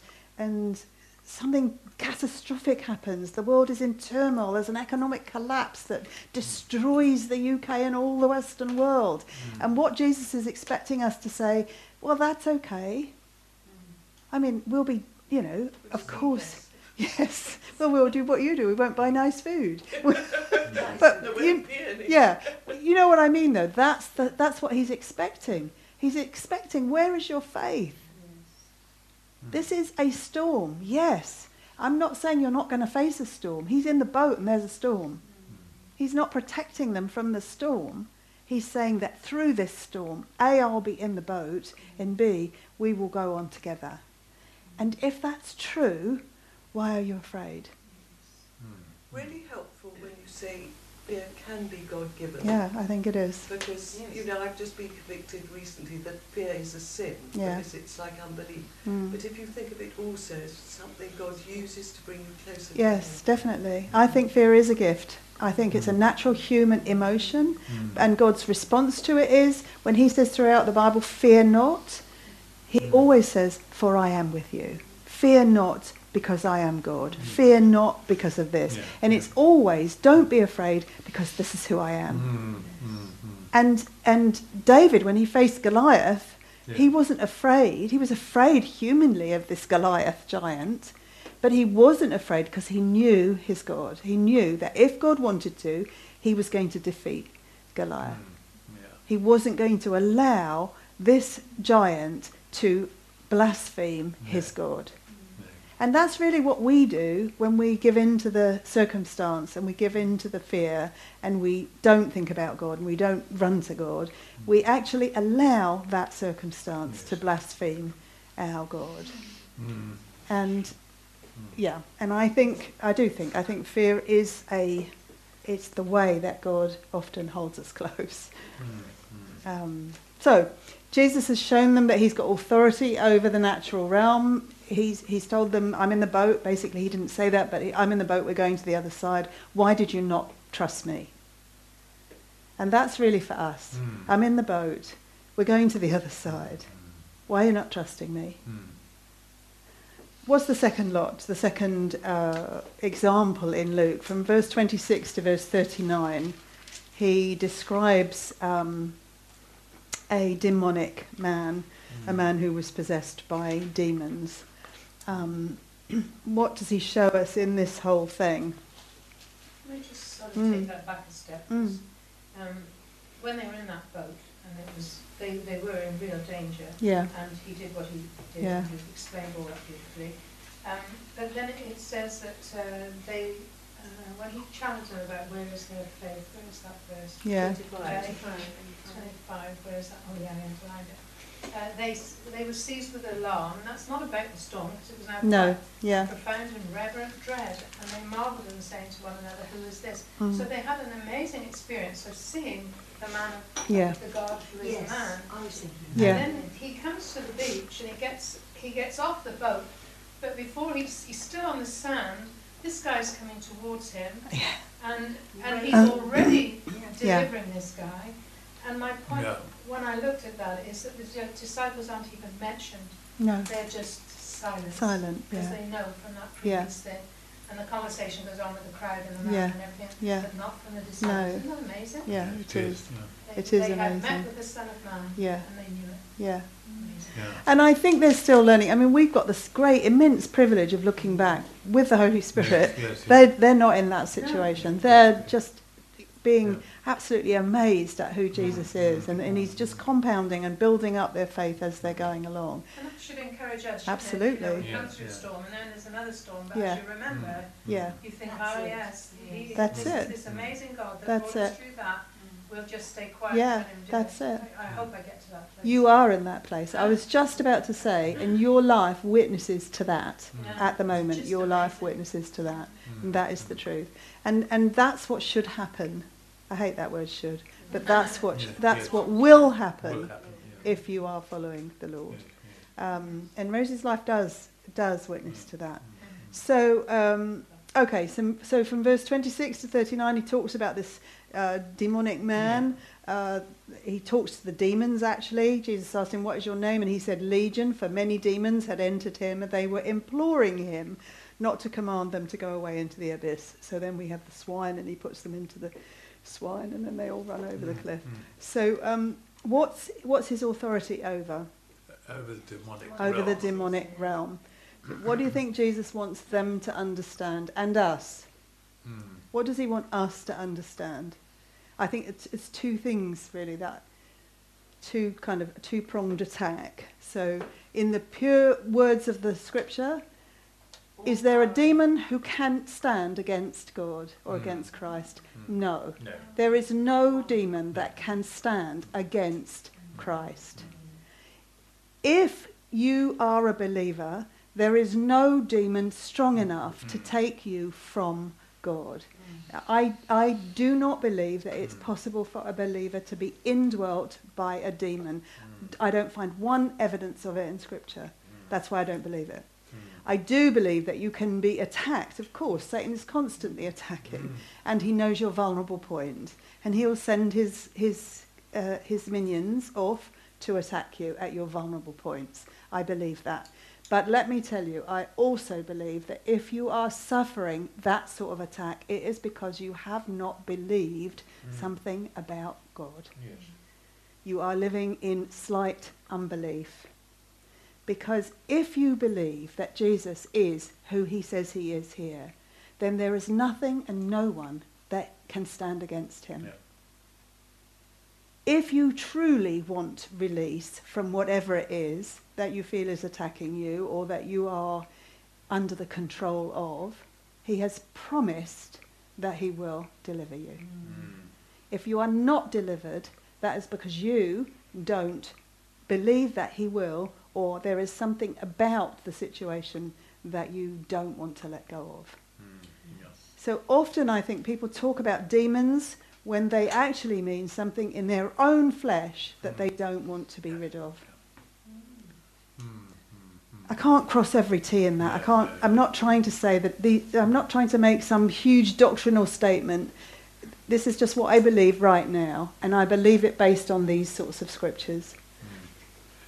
something catastrophic happens. The world is in turmoil. There's an economic collapse that destroys the UK and all the Western world. Mm. And what Jesus is expecting us to say, well, that's okay. Mm. I mean, we'll be, you know, of course, yes. Well, we'll do what you do. We won't buy nice food. But you know what I mean, though. That's what he's expecting. He's expecting, where is your faith? Yes. This is a storm, yes. I'm not saying you're not going to face a storm. He's in the boat and there's a storm. He's not protecting them from the storm. He's saying that through this storm, A, I'll be in the boat, and B, we will go on together. And if that's true, why are you afraid? Really helpful when you say fear can be God-given. Yeah, I think it is. Because, you know, I've just been convicted recently that fear is a sin, because it's like unbelief. Mm. But if you think of it also as something God uses to bring you closer to Him. Yes, definitely. I think fear is a gift. I think it's a natural human emotion. Mm. And God's response to it is, when he says throughout the Bible, fear not, he always says, for I am with you. Fear not because I am God. Fear not because of this. Yeah. And it's always, don't be afraid because this is who I am. Mm-hmm. And David, when he faced Goliath, he wasn't afraid. He was afraid humanly of this Goliath giant, but he wasn't afraid because he knew his God. He knew that if God wanted to, he was going to defeat Goliath. Mm. Yeah. He wasn't going to allow this giant to blaspheme his God. And that's really what we do when we give in to the circumstance and we give in to the fear and we don't think about God and we don't run to God. We actually allow that circumstance to blaspheme our God. Mm. And I think fear is it's the way that God often holds us close. Mm. So Jesus has shown them that he's got authority over the natural realm. He's told them, I'm in the boat. Basically, he didn't say that, but I'm in the boat. We're going to the other side. Why did you not trust me? And that's really for us. Mm. I'm in the boat. We're going to the other side. Why are you not trusting me? Mm. What's the second lot, the second example in Luke? From verse 26 to verse 39, he describes a demonic man, a man who was possessed by demons. What does he show us in this whole thing? Can I just sort of take that back a step? Mm. When they were in that boat, and they were in real danger, and he did what he did, and he explained all that beautifully. But then it says that they When he challenged her about where is their faith, where is that verse? Yeah. 25, where is that? Oh yeah, I know. They were seized with alarm, and that's not about the storm, because it was now profound and reverent dread, and they marvelled and saying to one another, who is this? Mm. So they had an amazing experience of seeing the man of the God who is man. And then he comes to the beach and he gets off the boat, but before he's still on the sand, this guy's coming towards him, and he's already delivering this guy. And my point when I looked at that is that the disciples aren't even mentioned. No. They're just silent. Silent, because they know from that previous thing. And the conversation goes on with the crowd and the man and everything, but not from the disciples. No. Isn't that amazing? Yeah, it is. Yeah. They have met with the Son of Man and they knew it. Yeah. Yeah. And I think they're still learning. I mean, we've got this great, immense privilege of looking back with the Holy Spirit. Yes. They're not in that situation. No. They're just being absolutely amazed at who Jesus is, and he's just compounding and building up their faith as they're going along. And that should encourage us. Absolutely. You know, we come through a storm, and then there's another storm, but as you remember, you think, that's it. This amazing God that brought us through that. We'll just stay quiet. Yeah, that's it. I hope I get to that place. You are in that place. I was just about to say, and your life witnesses to that at the moment. Just your life witnesses to that. And that is the truth. And that's what should happen. I hate that word should, but that's what what will happen, if you are following the Lord. Yeah. And Rosie's life does witness to that. So okay, so from verse 26 to 39, he talks about this demonic man. He talks to the demons, actually. Jesus asked him, what is your name? And he said, Legion, for many demons had entered him, and they were imploring him not to command them to go away into the abyss. So then we have the swine, and he puts them into the swine, and then they all run over the cliff. So what's his authority over? Over the demonic realm. What do you think Jesus wants them to understand, and us? What does he want us to understand? I think it's two things, really, that two-pronged attack. So in the pure words of the scripture, is there a demon who can stand against God or against Christ? No. There is no demon that can stand against Christ. If you are a believer, there is no demon strong enough to take you from God. I do not believe that it's possible for a believer to be indwelt by a demon. I don't find one evidence of it in Scripture. That's why I don't believe it. I do believe that you can be attacked. Of course, Satan is constantly attacking, and he knows your vulnerable point, and he'll send his minions off to attack you at your vulnerable points. I believe that. But let me tell you, I also believe that if you are suffering that sort of attack, it is because you have not believed something about God. Yes. You are living in slight unbelief. Because if you believe that Jesus is who he says he is here, then there is nothing and no one that can stand against him. Yeah. If you truly want release from whatever it is that you feel is attacking you or that you are under the control of, he has promised that he will deliver you. If you are not delivered, that is because you don't believe that he will, or there is something about the situation that you don't want to let go of. So often I think people talk about demons when they actually mean something in their own flesh that they don't want to be rid of. I can't cross every T in that. I can't. I'm not trying to say that. I'm not trying to make some huge doctrinal statement. This is just what I believe right now, and I believe it based on these sorts of scriptures.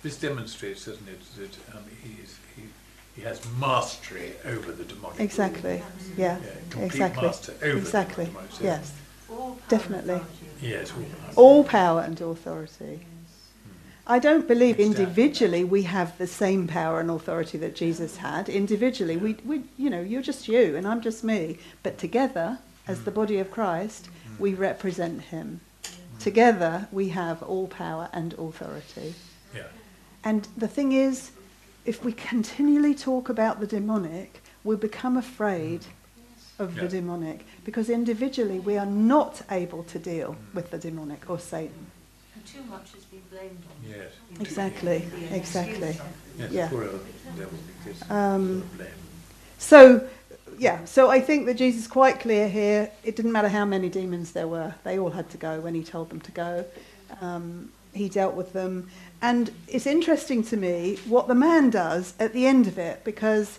This demonstrates, doesn't it, that he has mastery over the demonic. Exactly. Complete master over the demonic. Yes. Definitely. Yes, all power and authority. I don't believe individually we have the same power and authority that Jesus had. Individually, we you know, you're just you and I'm just me. But together, as the body of Christ, we represent him. Together, we have all power and authority. Yeah. And the thing is, if we continually talk about the demonic, we'll become afraid of the demonic, because individually we are not able to deal with the demonic or Satan. And too much has been blamed on. Yes. Exactly. Yes. Exactly. Yes. Yeah. So I think that Jesus is quite clear here. It didn't matter how many demons there were; they all had to go when he told them to go. He dealt with them, and it's interesting to me what the man does at the end of it, because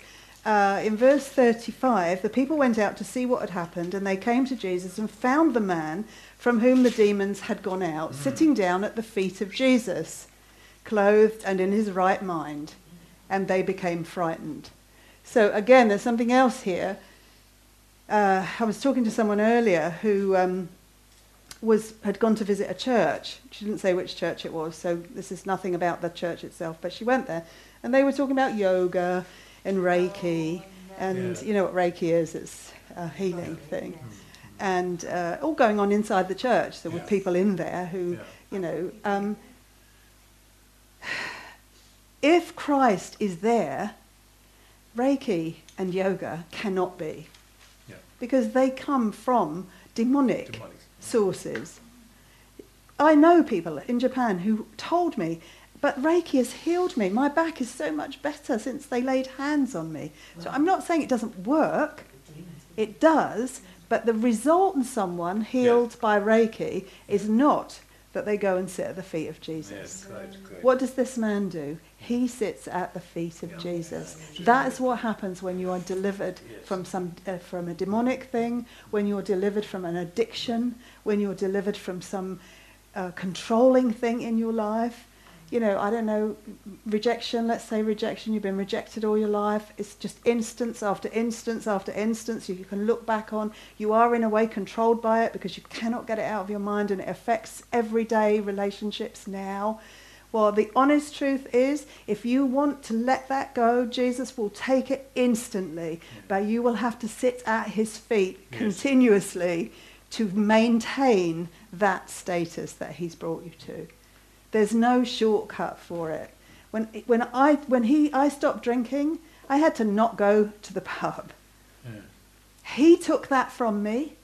in verse 35, the people went out to see what had happened, and they came to Jesus and found the man from whom the demons had gone out, sitting down at the feet of Jesus, clothed and in his right mind, and they became frightened. So again, there's something else here. I was talking to someone earlier who had gone to visit a church. She didn't say which church it was, so this is nothing about the church itself, but she went there, and they were talking about yoga and Reiki, you know what Reiki is, it's a healing thing, and all going on inside the church. There were people in there who, you know, if Christ is there, Reiki and yoga cannot be, because they come from demonic sources. I know people in Japan who told me, but Reiki has healed me. My back is so much better since they laid hands on me. Wow. So I'm not saying it doesn't work. It does. But the result in someone healed by Reiki is not that they go and sit at the feet of Jesus. Yeah, great. What does this man do? He sits at the feet of Jesus. That is what happens when you are delivered from a demonic thing, when you're delivered from an addiction, when you're delivered from some controlling thing in your life. You know, I don't know, rejection, let's say rejection, you've been rejected all your life. It's just instance after instance after instance you can look back on. You are in a way controlled by it because you cannot get it out of your mind, and it affects everyday relationships now. Well, the honest truth is, if you want to let that go, Jesus will take it instantly, but you will have to sit at his feet continuously to maintain that status that he's brought you to. There's no shortcut for it. When I stopped drinking, I had to not go to the pub. Yeah. He took that from me,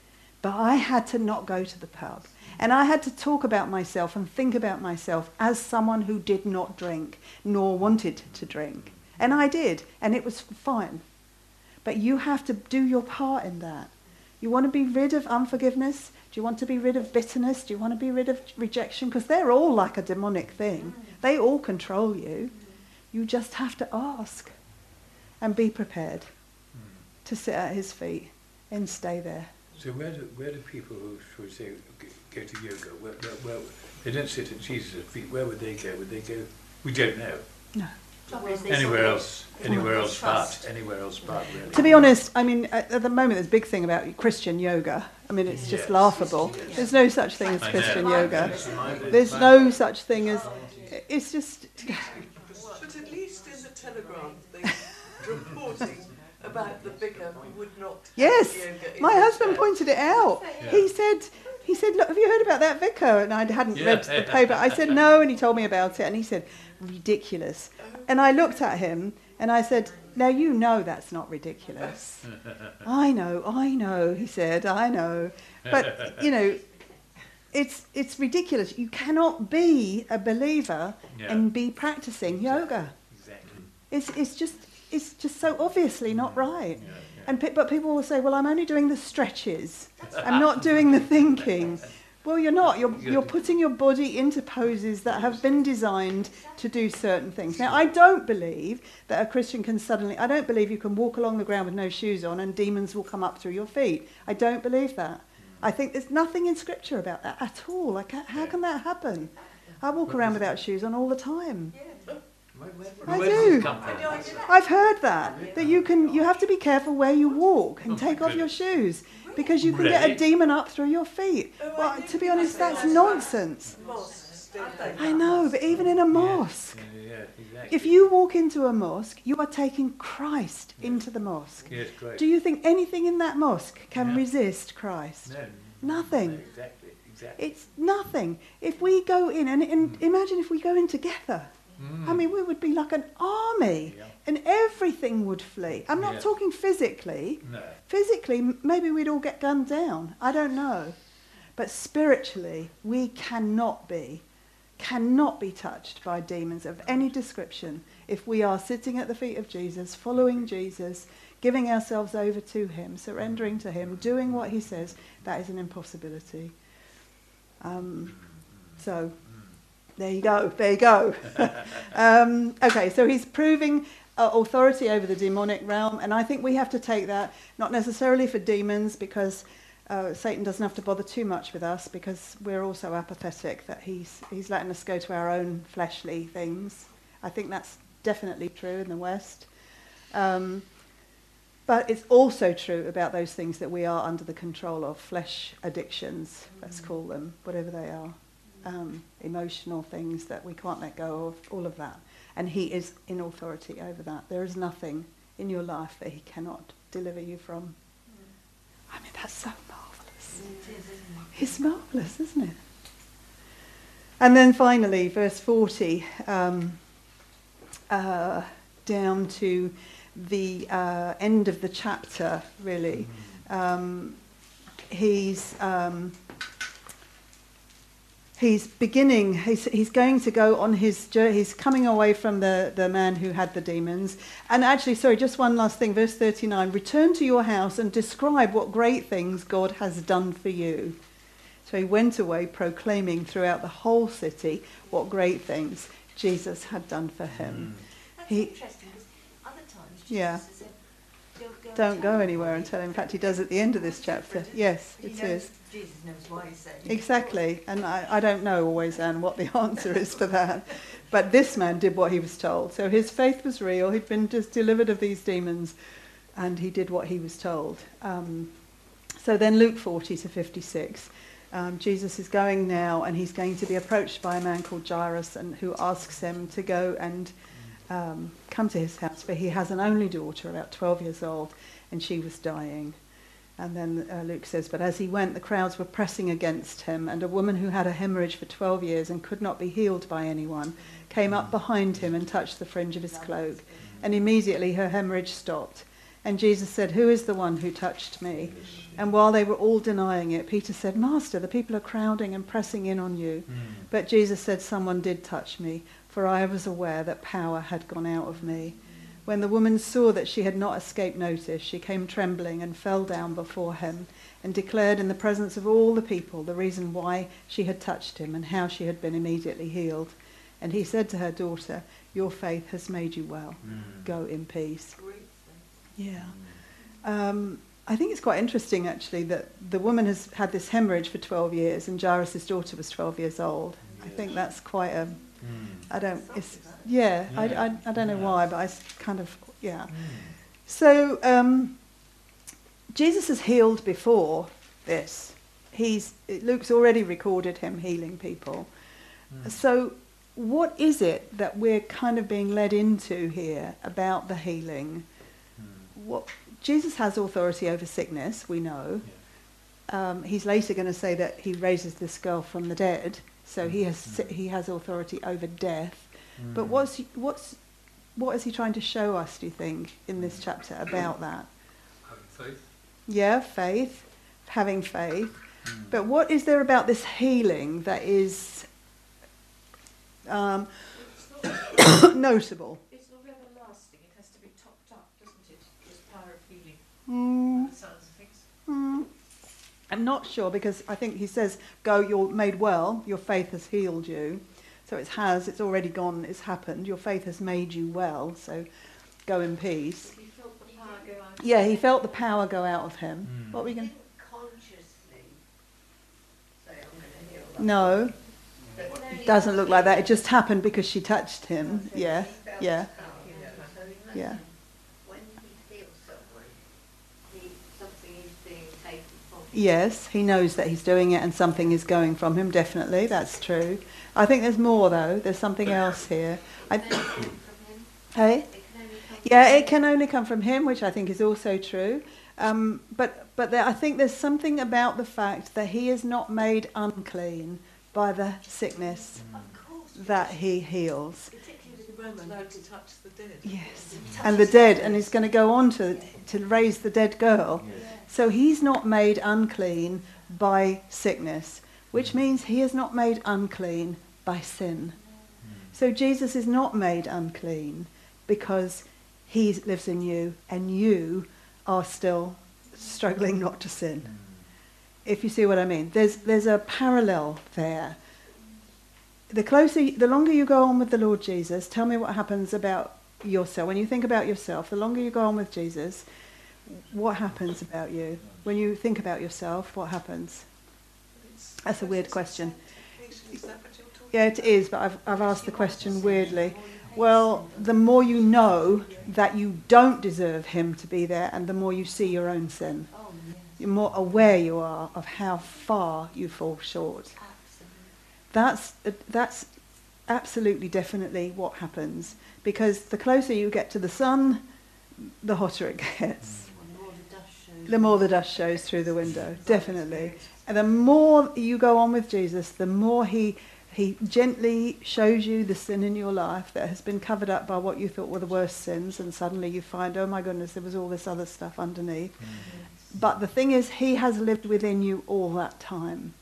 but I had to not go to the pub. And I had to talk about myself and think about myself as someone who did not drink, nor wanted to drink. And I did, and it was fine. But you have to do your part in that. You want to be rid of unforgiveness? Do you want to be rid of bitterness? Do you want to be rid of rejection? Because they're all like a demonic thing. They all control you. You just have to ask and be prepared to sit at his feet and stay there. So where do people who, shall we say, go to yoga, where they don't sit at Jesus' feet, where would they go? Would they go? We don't know. No. Anywhere else but. Really. To be honest, I mean, at the moment there's a big thing about Christian yoga. I mean, it's just laughable. Yes. There's no such thing as Christian yoga. There's no such thing as... It's just... But at least in the Telegraph they're reporting about the vicar who would not... Yes, my husband pointed it out. Yeah. He said, look, have you heard about that vicar? And I hadn't read the paper. I said, no, and he told me about it. And he said, ridiculous. And I looked at him and I said, now you know that's not ridiculous. I know, he said, I know. But, you know, it's ridiculous. You cannot be a believer and be practicing yoga. Exactly. It's just so obviously not right. Yeah. And but people will say, well, I'm only doing the stretches. I'm not doing the thinking. Well, you're not. You're putting your body into poses that have been designed to do certain things. Now, I don't believe that a Christian can suddenly... I don't believe you can walk along the ground with no shoes on and demons will come up through your feet. I don't believe that. I think there's nothing in Scripture about that at all. Like, how can that happen? I walk around without shoes on all the time. I do. I've heard that you have to be careful where you walk and take off your shoes because you can get a demon up through your feet. Well, to be honest, that's nonsense. I know, but even in a mosque, if you walk into a mosque, you are taking Christ into the mosque. Do you think anything in that mosque can resist Christ? Nothing. It's nothing. If we go in, and imagine if we go in together. I mean, we would be like an army, and everything would flee. I'm not talking physically. No. Physically, maybe we'd all get gunned down. I don't know. But spiritually, we cannot be touched by demons of any description if we are sitting at the feet of Jesus, following Jesus, giving ourselves over to him, surrendering to him, doing what he says. That is an impossibility. So there you go, okay, so he's proving authority over the demonic realm, and I think we have to take that, not necessarily for demons, because Satan doesn't have to bother too much with us, because we're also apathetic, that he's letting us go to our own fleshly things. I think that's definitely true in the West. But it's also true about those things that we are under the control of, flesh addictions, let's call them, whatever they are, emotional things that we can't let go of, all of that. And he is in authority over that. There is nothing in your life that he cannot deliver you from. I mean, that's so marvellous. It's marvellous, isn't it? And then finally, verse 40, down to the end of the chapter, really. He's beginning, he's going to go on his journey. He's coming away from the man who had the demons. And actually, sorry, just one last thing, verse 39, return to your house and describe what great things God has done for you. So he went away proclaiming throughout the whole city what great things Jesus had done for him. That's interesting. Yeah. Don't go anywhere and tell him. In fact, he does at the end of this chapter. Yes, it is. Jesus knows why he's saying it. Exactly. And I don't know always, Anne, what the answer is for that. But this man did what he was told. So his faith was real. He'd been just delivered of these demons, and he did what he was told. So then Luke 40 to 56. Jesus is going now, and he's going to be approached by a man called Jairus, and who asks him to go and come to his house, for he has an only daughter about 12 years old, and she was dying. And then Luke says, but as he went, the crowds were pressing against him, and a woman who had a hemorrhage for 12 years and could not be healed by anyone came up behind him and touched the fringe of his cloak, and immediately her hemorrhage stopped. And Jesus said, who is the one who touched me? And while they were all denying it, Peter said, Master, the people are crowding and pressing in on you. But Jesus said, someone did touch me, for I was aware that power had gone out of me. When the woman saw that she had not escaped notice, she came trembling and fell down before him and declared in the presence of all the people the reason why she had touched him and how she had been immediately healed. And he said to her, daughter, your faith has made you well. Go in peace. Yeah. I think it's quite interesting, actually, that the woman has had this hemorrhage for 12 years and Jairus' daughter was 12 years old. Yes. I think that's quite a... I don't know why, but I kind of, So Jesus has healed before this. Luke's already recorded him healing people. So what is it that we're kind of being led into here about the healing? Jesus has authority over sickness, we know. He's later going to say that he raises this girl from the dead. So he has authority over death, but what is he trying to show us, do you think, in this chapter about that? Having faith. Yeah, faith, having faith. But what is there about this healing that is notable? It's not everlasting. It has to be topped up, doesn't it? This power of healing. That sounds fixed. I'm not sure, because I think he says, go, you're made well, your faith has healed you. So it's already gone, it's happened, your faith has made you well, so go in peace. He felt the power go out of him. Yeah, he felt the power go out of him. What were you going to... He didn't consciously say, I'm going to heal that. No, it doesn't look like that. It just happened because she touched him. So yeah. Yeah. Yes, he knows that he's doing it and something is going from him, definitely, that's true. I think there's more, though. There's something else here. It can only come from him, which I think is also true. But I think there's something about the fact that he is not made unclean by the sickness that he heals. Particularly Roman. Allowed to touch the dead. Yes, and the dead, and he's going to go on to raise the dead girl. Yes. So he's not made unclean by sickness, which means he is not made unclean by sin. So Jesus is not made unclean because he lives in you and you are still struggling not to sin. If you see what I mean. There's a parallel there. The longer you go on with the Lord Jesus, tell me what happens about yourself. When you think about yourself, the longer you go on with Jesus, what happens about you? When you think about yourself, what happens? That's a weird question. Yeah, it is, but I've asked the question weirdly. Well, the more you know that you don't deserve him to be there, and the more you see your own sin, the more aware you are of how far you fall short. That's absolutely definitely what happens, because the closer you get to the sun, the hotter it gets. The more the dust shows through the window, definitely. And the more you go on with Jesus, the more he gently shows you the sin in your life that has been covered up by what you thought were the worst sins, and suddenly you find, oh my goodness, there was all this other stuff underneath. But the thing is, he has lived within you all that time.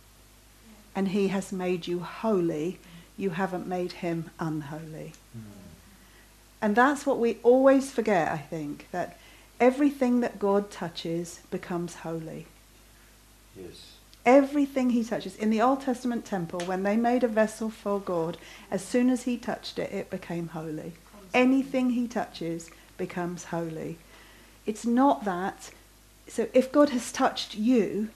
And he has made you holy. You haven't made him unholy. And that's what we always forget, I think, that everything that God touches becomes holy. Yes. Everything he touches. In the Old Testament temple, when they made a vessel for God, as soon as he touched it, it became holy. Anything he touches becomes holy. It's not that. So if God has touched you,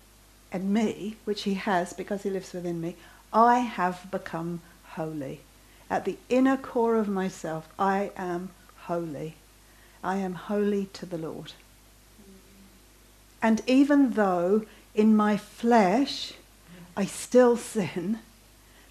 and me, which he has because he lives within me, I have become holy. At the inner core of myself, I am holy. I am holy to the Lord. And even though in my flesh I still sin,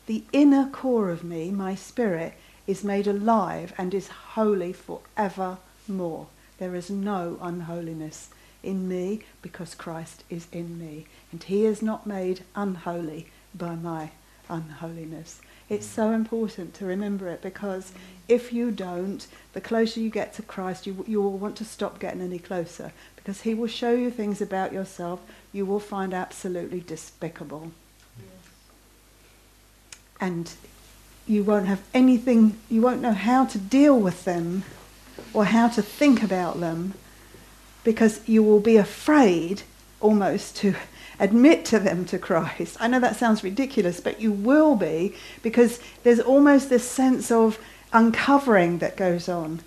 the inner core of me, my spirit, is made alive and is holy forevermore. There is no unholiness in me because Christ is in me, and he is not made unholy by my unholiness. It's so important to remember it, because if you don't, the closer you get to Christ, you will want to stop getting any closer, because he will show you things about yourself you will find absolutely despicable. Yes. And you won't have anything, you won't know how to deal with them or how to think about them, because you will be afraid almost to admit to them to Christ. I know that sounds ridiculous, but you will be, because there's almost this sense of uncovering that goes on.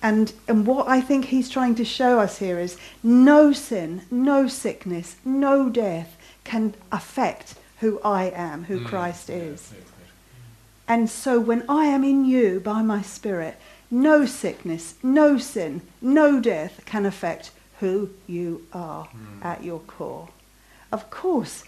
And what I think he's trying to show us here is no sin, no sickness, no death can affect who I am, who Christ is. And so when I am in you by my Spirit, no sickness, no sin, no death can affect who you are at your core. Of course,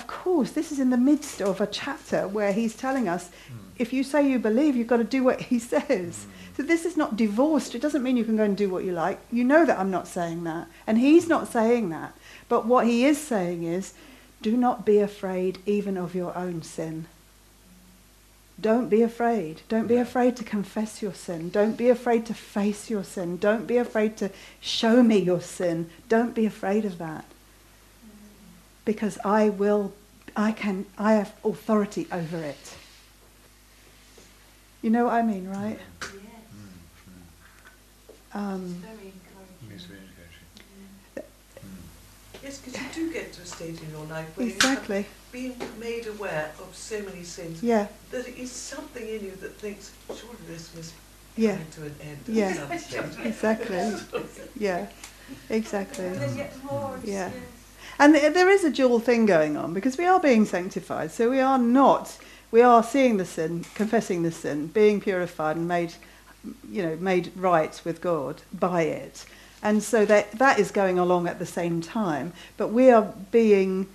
this is in the midst of a chapter where he's telling us, if you say you believe, you've got to do what he says. So this is not divorced. It doesn't mean you can go and do what you like. You know that I'm not saying that. And he's not saying that. But what he is saying is, do not be afraid even of your own sin. Don't be afraid. Don't be afraid to confess your sin. Don't be afraid to face your sin. Don't be afraid to show me your sin. Don't be afraid of that. Because I have authority over it. You know what I mean, right? Yes. It's very encouraging. Yes, because you do get to a stage in your life where you have been made aware of so many sins that it is something in you that thinks, surely this must come to an end. Yeah, exactly. There's yet more. Yeah. Yes. And there is a dual thing going on, because we are being sanctified. So we are seeing the sin, confessing the sin, being purified and made right with God by it. And so that is going along at the same time. But we are being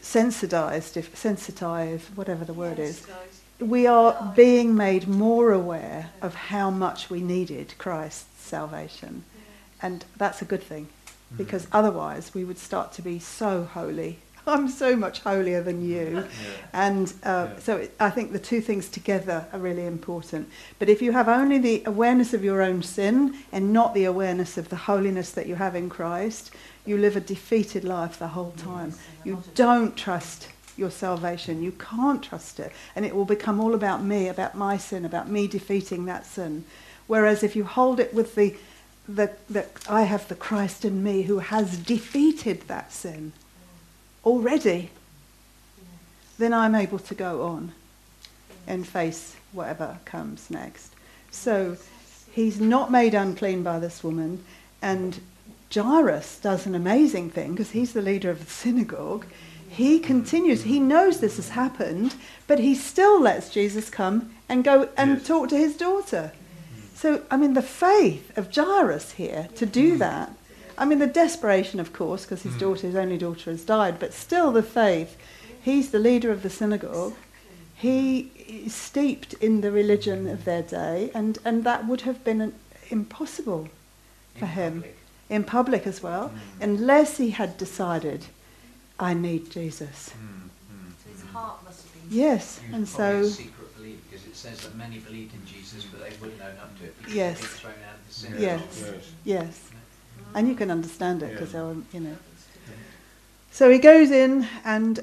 sensitized, whatever the word is. We are being made more aware of how much we needed Christ's salvation. And that's a good thing. Because otherwise we would start to be so holy I'm so much holier than you. And so I think the two things together are really important. But if you have only the awareness of your own sin and not the awareness of the holiness that you have in Christ, you live a defeated life the whole time. You don't trust your salvation. You can't trust it. And it will become all about me, about my sin, about me defeating that sin. Whereas if you hold it with that I have the Christ in me who has defeated that sin already, then I'm able to go on and face whatever comes next. So he's not made unclean by this woman, and Jairus does an amazing thing because he's the leader of the synagogue. He continues, he knows this has happened, but he still lets Jesus come and go and talk to his daughter. So, I mean, the faith of Jairus here to do that, I mean, the desperation, of course, because his daughter, his only daughter, has died, but still the faith. He's the leader of the synagogue. He is steeped in the religion of their day, and that would have been impossible for him, in public as well, unless he had decided, I need Jesus. So his heart must have been... Yes, and so... says that many believed in Jesus, but they wouldn't own up to it because they'd been thrown out of the synagogue. Yes. And you can understand it because you know. So he goes in, and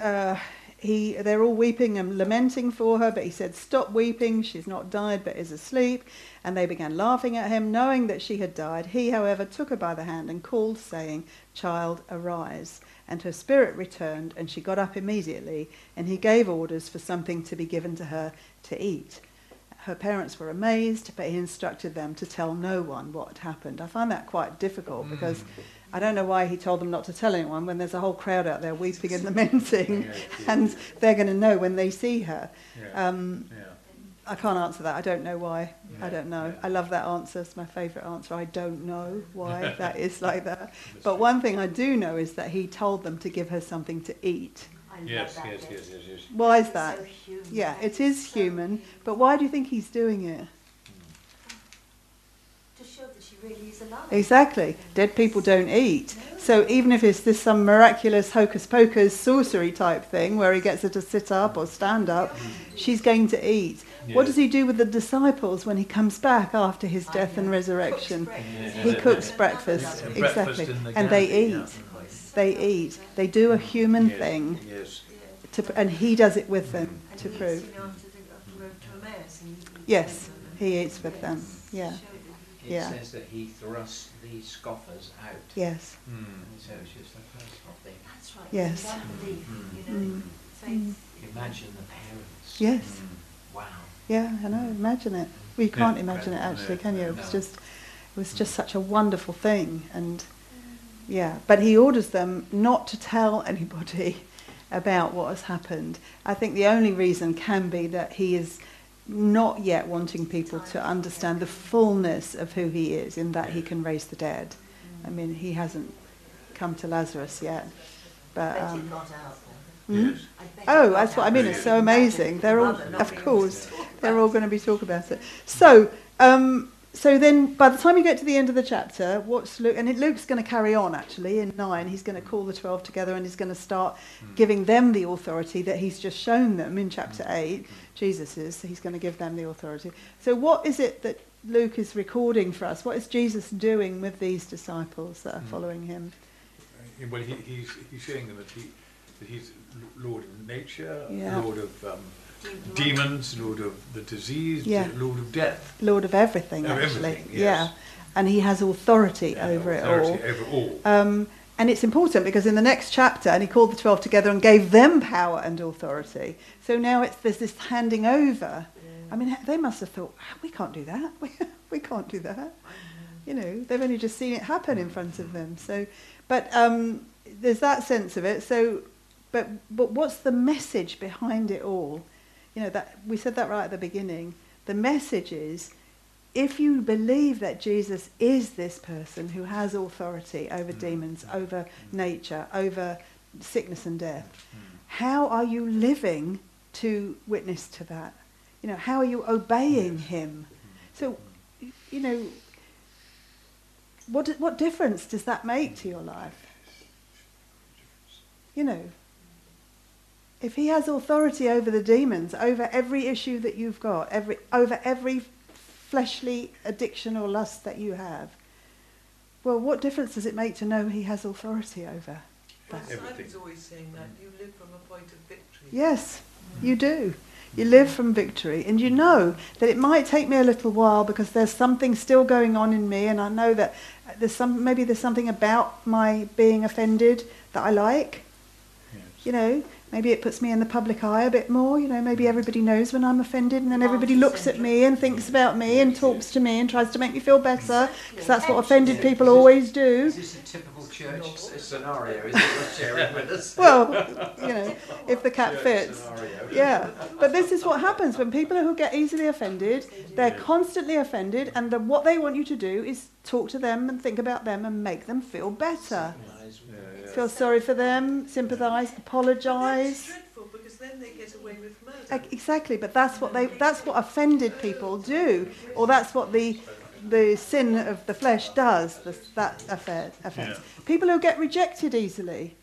they're all weeping and lamenting for her, but he said, "Stop weeping. She's not died, but is asleep." And they began laughing at him, knowing that she had died. He, however, took her by the hand and called, saying, "Child, arise." And her spirit returned, and she got up immediately, and he gave orders for something to be given to her to eat. Her parents were amazed, but he instructed them to tell no one what had happened. I find that quite difficult because I don't know why he told them not to tell anyone when there's a whole crowd out there weeping and lamenting, and they're going to know when they see her. I can't answer that. I don't know why. I don't know. I love that answer. It's my favourite answer. I don't know why that is like that. But one thing I do know is that he told them to give her something to eat. Yes. Why is that? So yeah, it is so human. But why do you think he's doing it? To show that she really is alive. Exactly. Dead people don't eat. No. So even if it's this some miraculous hocus pocus sorcery type thing where he gets her to sit up or stand up, she's going to eat. Yes. What does he do with the disciples when he comes back after his death and resurrection? He cooks breakfast. Exactly. And they eat. They eat. They do a human thing, and he does it with them to prove. Yes, he eats with them. It says that he thrust the scoffers out. Yes. So it's just the personal thing. That's right. Yes. Imagine the parents. Yes. Wow. Yeah, I know. Imagine it. Well, you can't imagine it actually, can you? It was just such a wonderful thing, and. Yeah, but he orders them not to tell anybody about what has happened. I think the only reason can be that he is not yet wanting people to understand the fullness of who he is, in that he can raise the dead. I mean, he hasn't come to Lazarus yet. But it got out. Oh, that's what I mean. It's so amazing. They're all, of course, they're all going to be talking about it. So. So then, by the time you get to the end of the chapter, what's Luke? And Luke's going to carry on, actually, in 9. He's going to call the 12 together, and he's going to start giving them the authority that he's just shown them in chapter 8. Jesus is, so he's going to give them the authority. So what is it that Luke is recording for us? What is Jesus doing with these disciples that are following him? Well, he's showing them that he's Lord of nature, Lord of... demons, Lord of the disease, Lord of death. Lord of everything, actually. Everything, yes. Yeah. And he has authority over it all. And it's important because in the next chapter, and he called the 12 together and gave them power and authority. So now there's this handing over. I mean, they must have thought, we can't do that. We can't do that. You know, they've only just seen it happen in front of them. So, but there's that sense of it. So, but what's the message behind it all? You know, that we said that right at the beginning. The message is, if you believe that Jesus is this person who has authority over demons, over nature, over sickness and death, how are you living to witness to that? You know, how are you obeying him? So, you know, what difference does that make to your life? You know, If he has authority over the demons, over every issue that you've got, over every fleshly addiction or lust that you have, well, what difference does it make to know he has authority over that? Well, Simon's always saying that you live from a point of victory. Yes, you do. You live from victory, and you know that it might take me a little while because there's something still going on in me, and I know that there's something about my being offended that I like. Yes. You know, maybe it puts me in the public eye a bit more. You know, maybe everybody knows when I'm offended, and then everybody looks at me and thinks about me and talks to me and tries to make me feel better, because that's what offended people always do. Is this a typical church scenario? Is it worth sharing with us? Well, you know, if the cat fits. Yeah. But this is what happens when people who get easily offended, they're constantly offended, and what they want you to do is talk to them and think about them and make them feel better. Feel sorry for them, sympathise, apologise. That's dreadful, because then they get away with murder. Exactly, but that's what offended people do, or that's what the sin of the flesh does. That offense. Yeah. People who get rejected easily,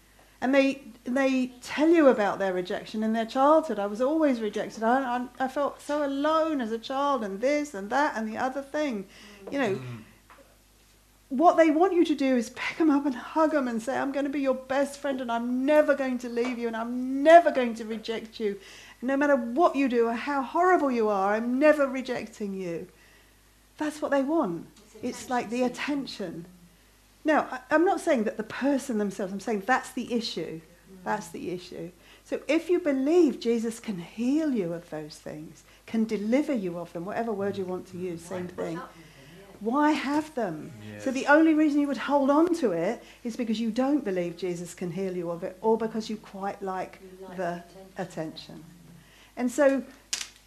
and they tell you about their rejection in their childhood. I was always rejected. I felt so alone as a child, and this and that and the other thing, you know. What they want you to do is pick them up and hug them and say, I'm going to be your best friend, and I'm never going to leave you, and I'm never going to reject you. No matter what you do or how horrible you are, I'm never rejecting you. That's what they want. It's like the attention. Now, I'm not saying that the person themselves, I'm saying that's the issue. That's the issue. So if you believe Jesus can heal you of those things, can deliver you of them, whatever word you want to use, same thing. Why have them? Yes. So the only reason you would hold on to it is because you don't believe Jesus can heal you of it, or because you quite like the attention. And so,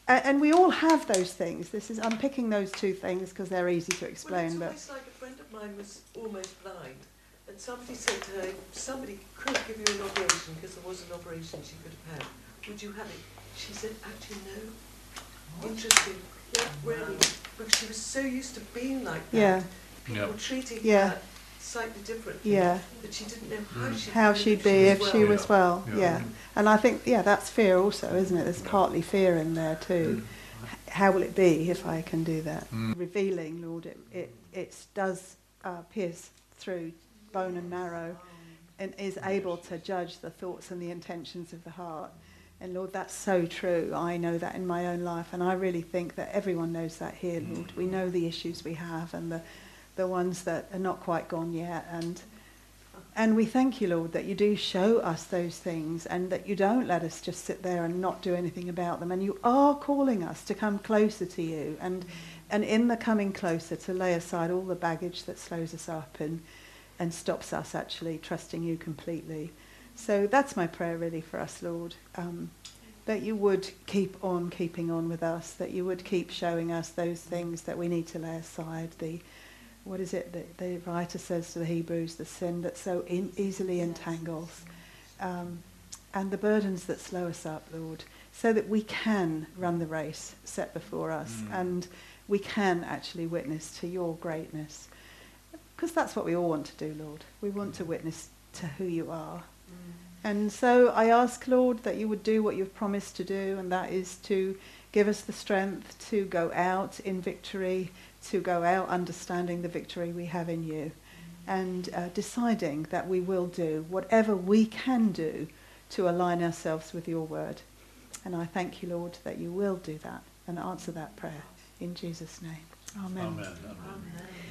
and we all have those things. I'm picking those two things because they're easy to explain. Well, it's almost like a friend of mine was almost blind, and somebody said to her, somebody could give you an operation because there was an operation she could have had. Would you have it? She said, actually, no. Interesting. Yeah, really, because she was so used to being like that. Yeah. People treating her slightly differently. Yeah. But she didn't know how she'd be if she was well. Yeah. And I think, that's fear also, isn't it? There's partly fear in there too. How will it be if I can do that? Revealing, Lord, it does pierce through bone and marrow, and is able to judge the thoughts and the intentions of the heart. And Lord, that's so true. I know that in my own life, and I really think that everyone knows that here, Lord. We know the issues we have, and the ones that are not quite gone yet. And we thank you, Lord, that you do show us those things, and that you don't let us just sit there and not do anything about them. And you are calling us to come closer to you, and in the coming closer to lay aside all the baggage that slows us up and stops us actually trusting you completely. So that's my prayer really for us, Lord, that you would keep on keeping on with us, that you would keep showing us those things that we need to lay aside. What is it that the writer says to the Hebrews, the sin that so easily entangles, and the burdens that slow us up, Lord, so that we can run the race set before us, and we can actually witness to your greatness. Because that's what we all want to do, Lord. We want to witness to who you are. And so I ask, Lord, that you would do what you've promised to do, and that is to give us the strength to go out in victory, to go out understanding the victory we have in you, and deciding that we will do whatever we can do to align ourselves with your word. And I thank you, Lord, that you will do that and answer that prayer. In Jesus' name. Amen. Amen.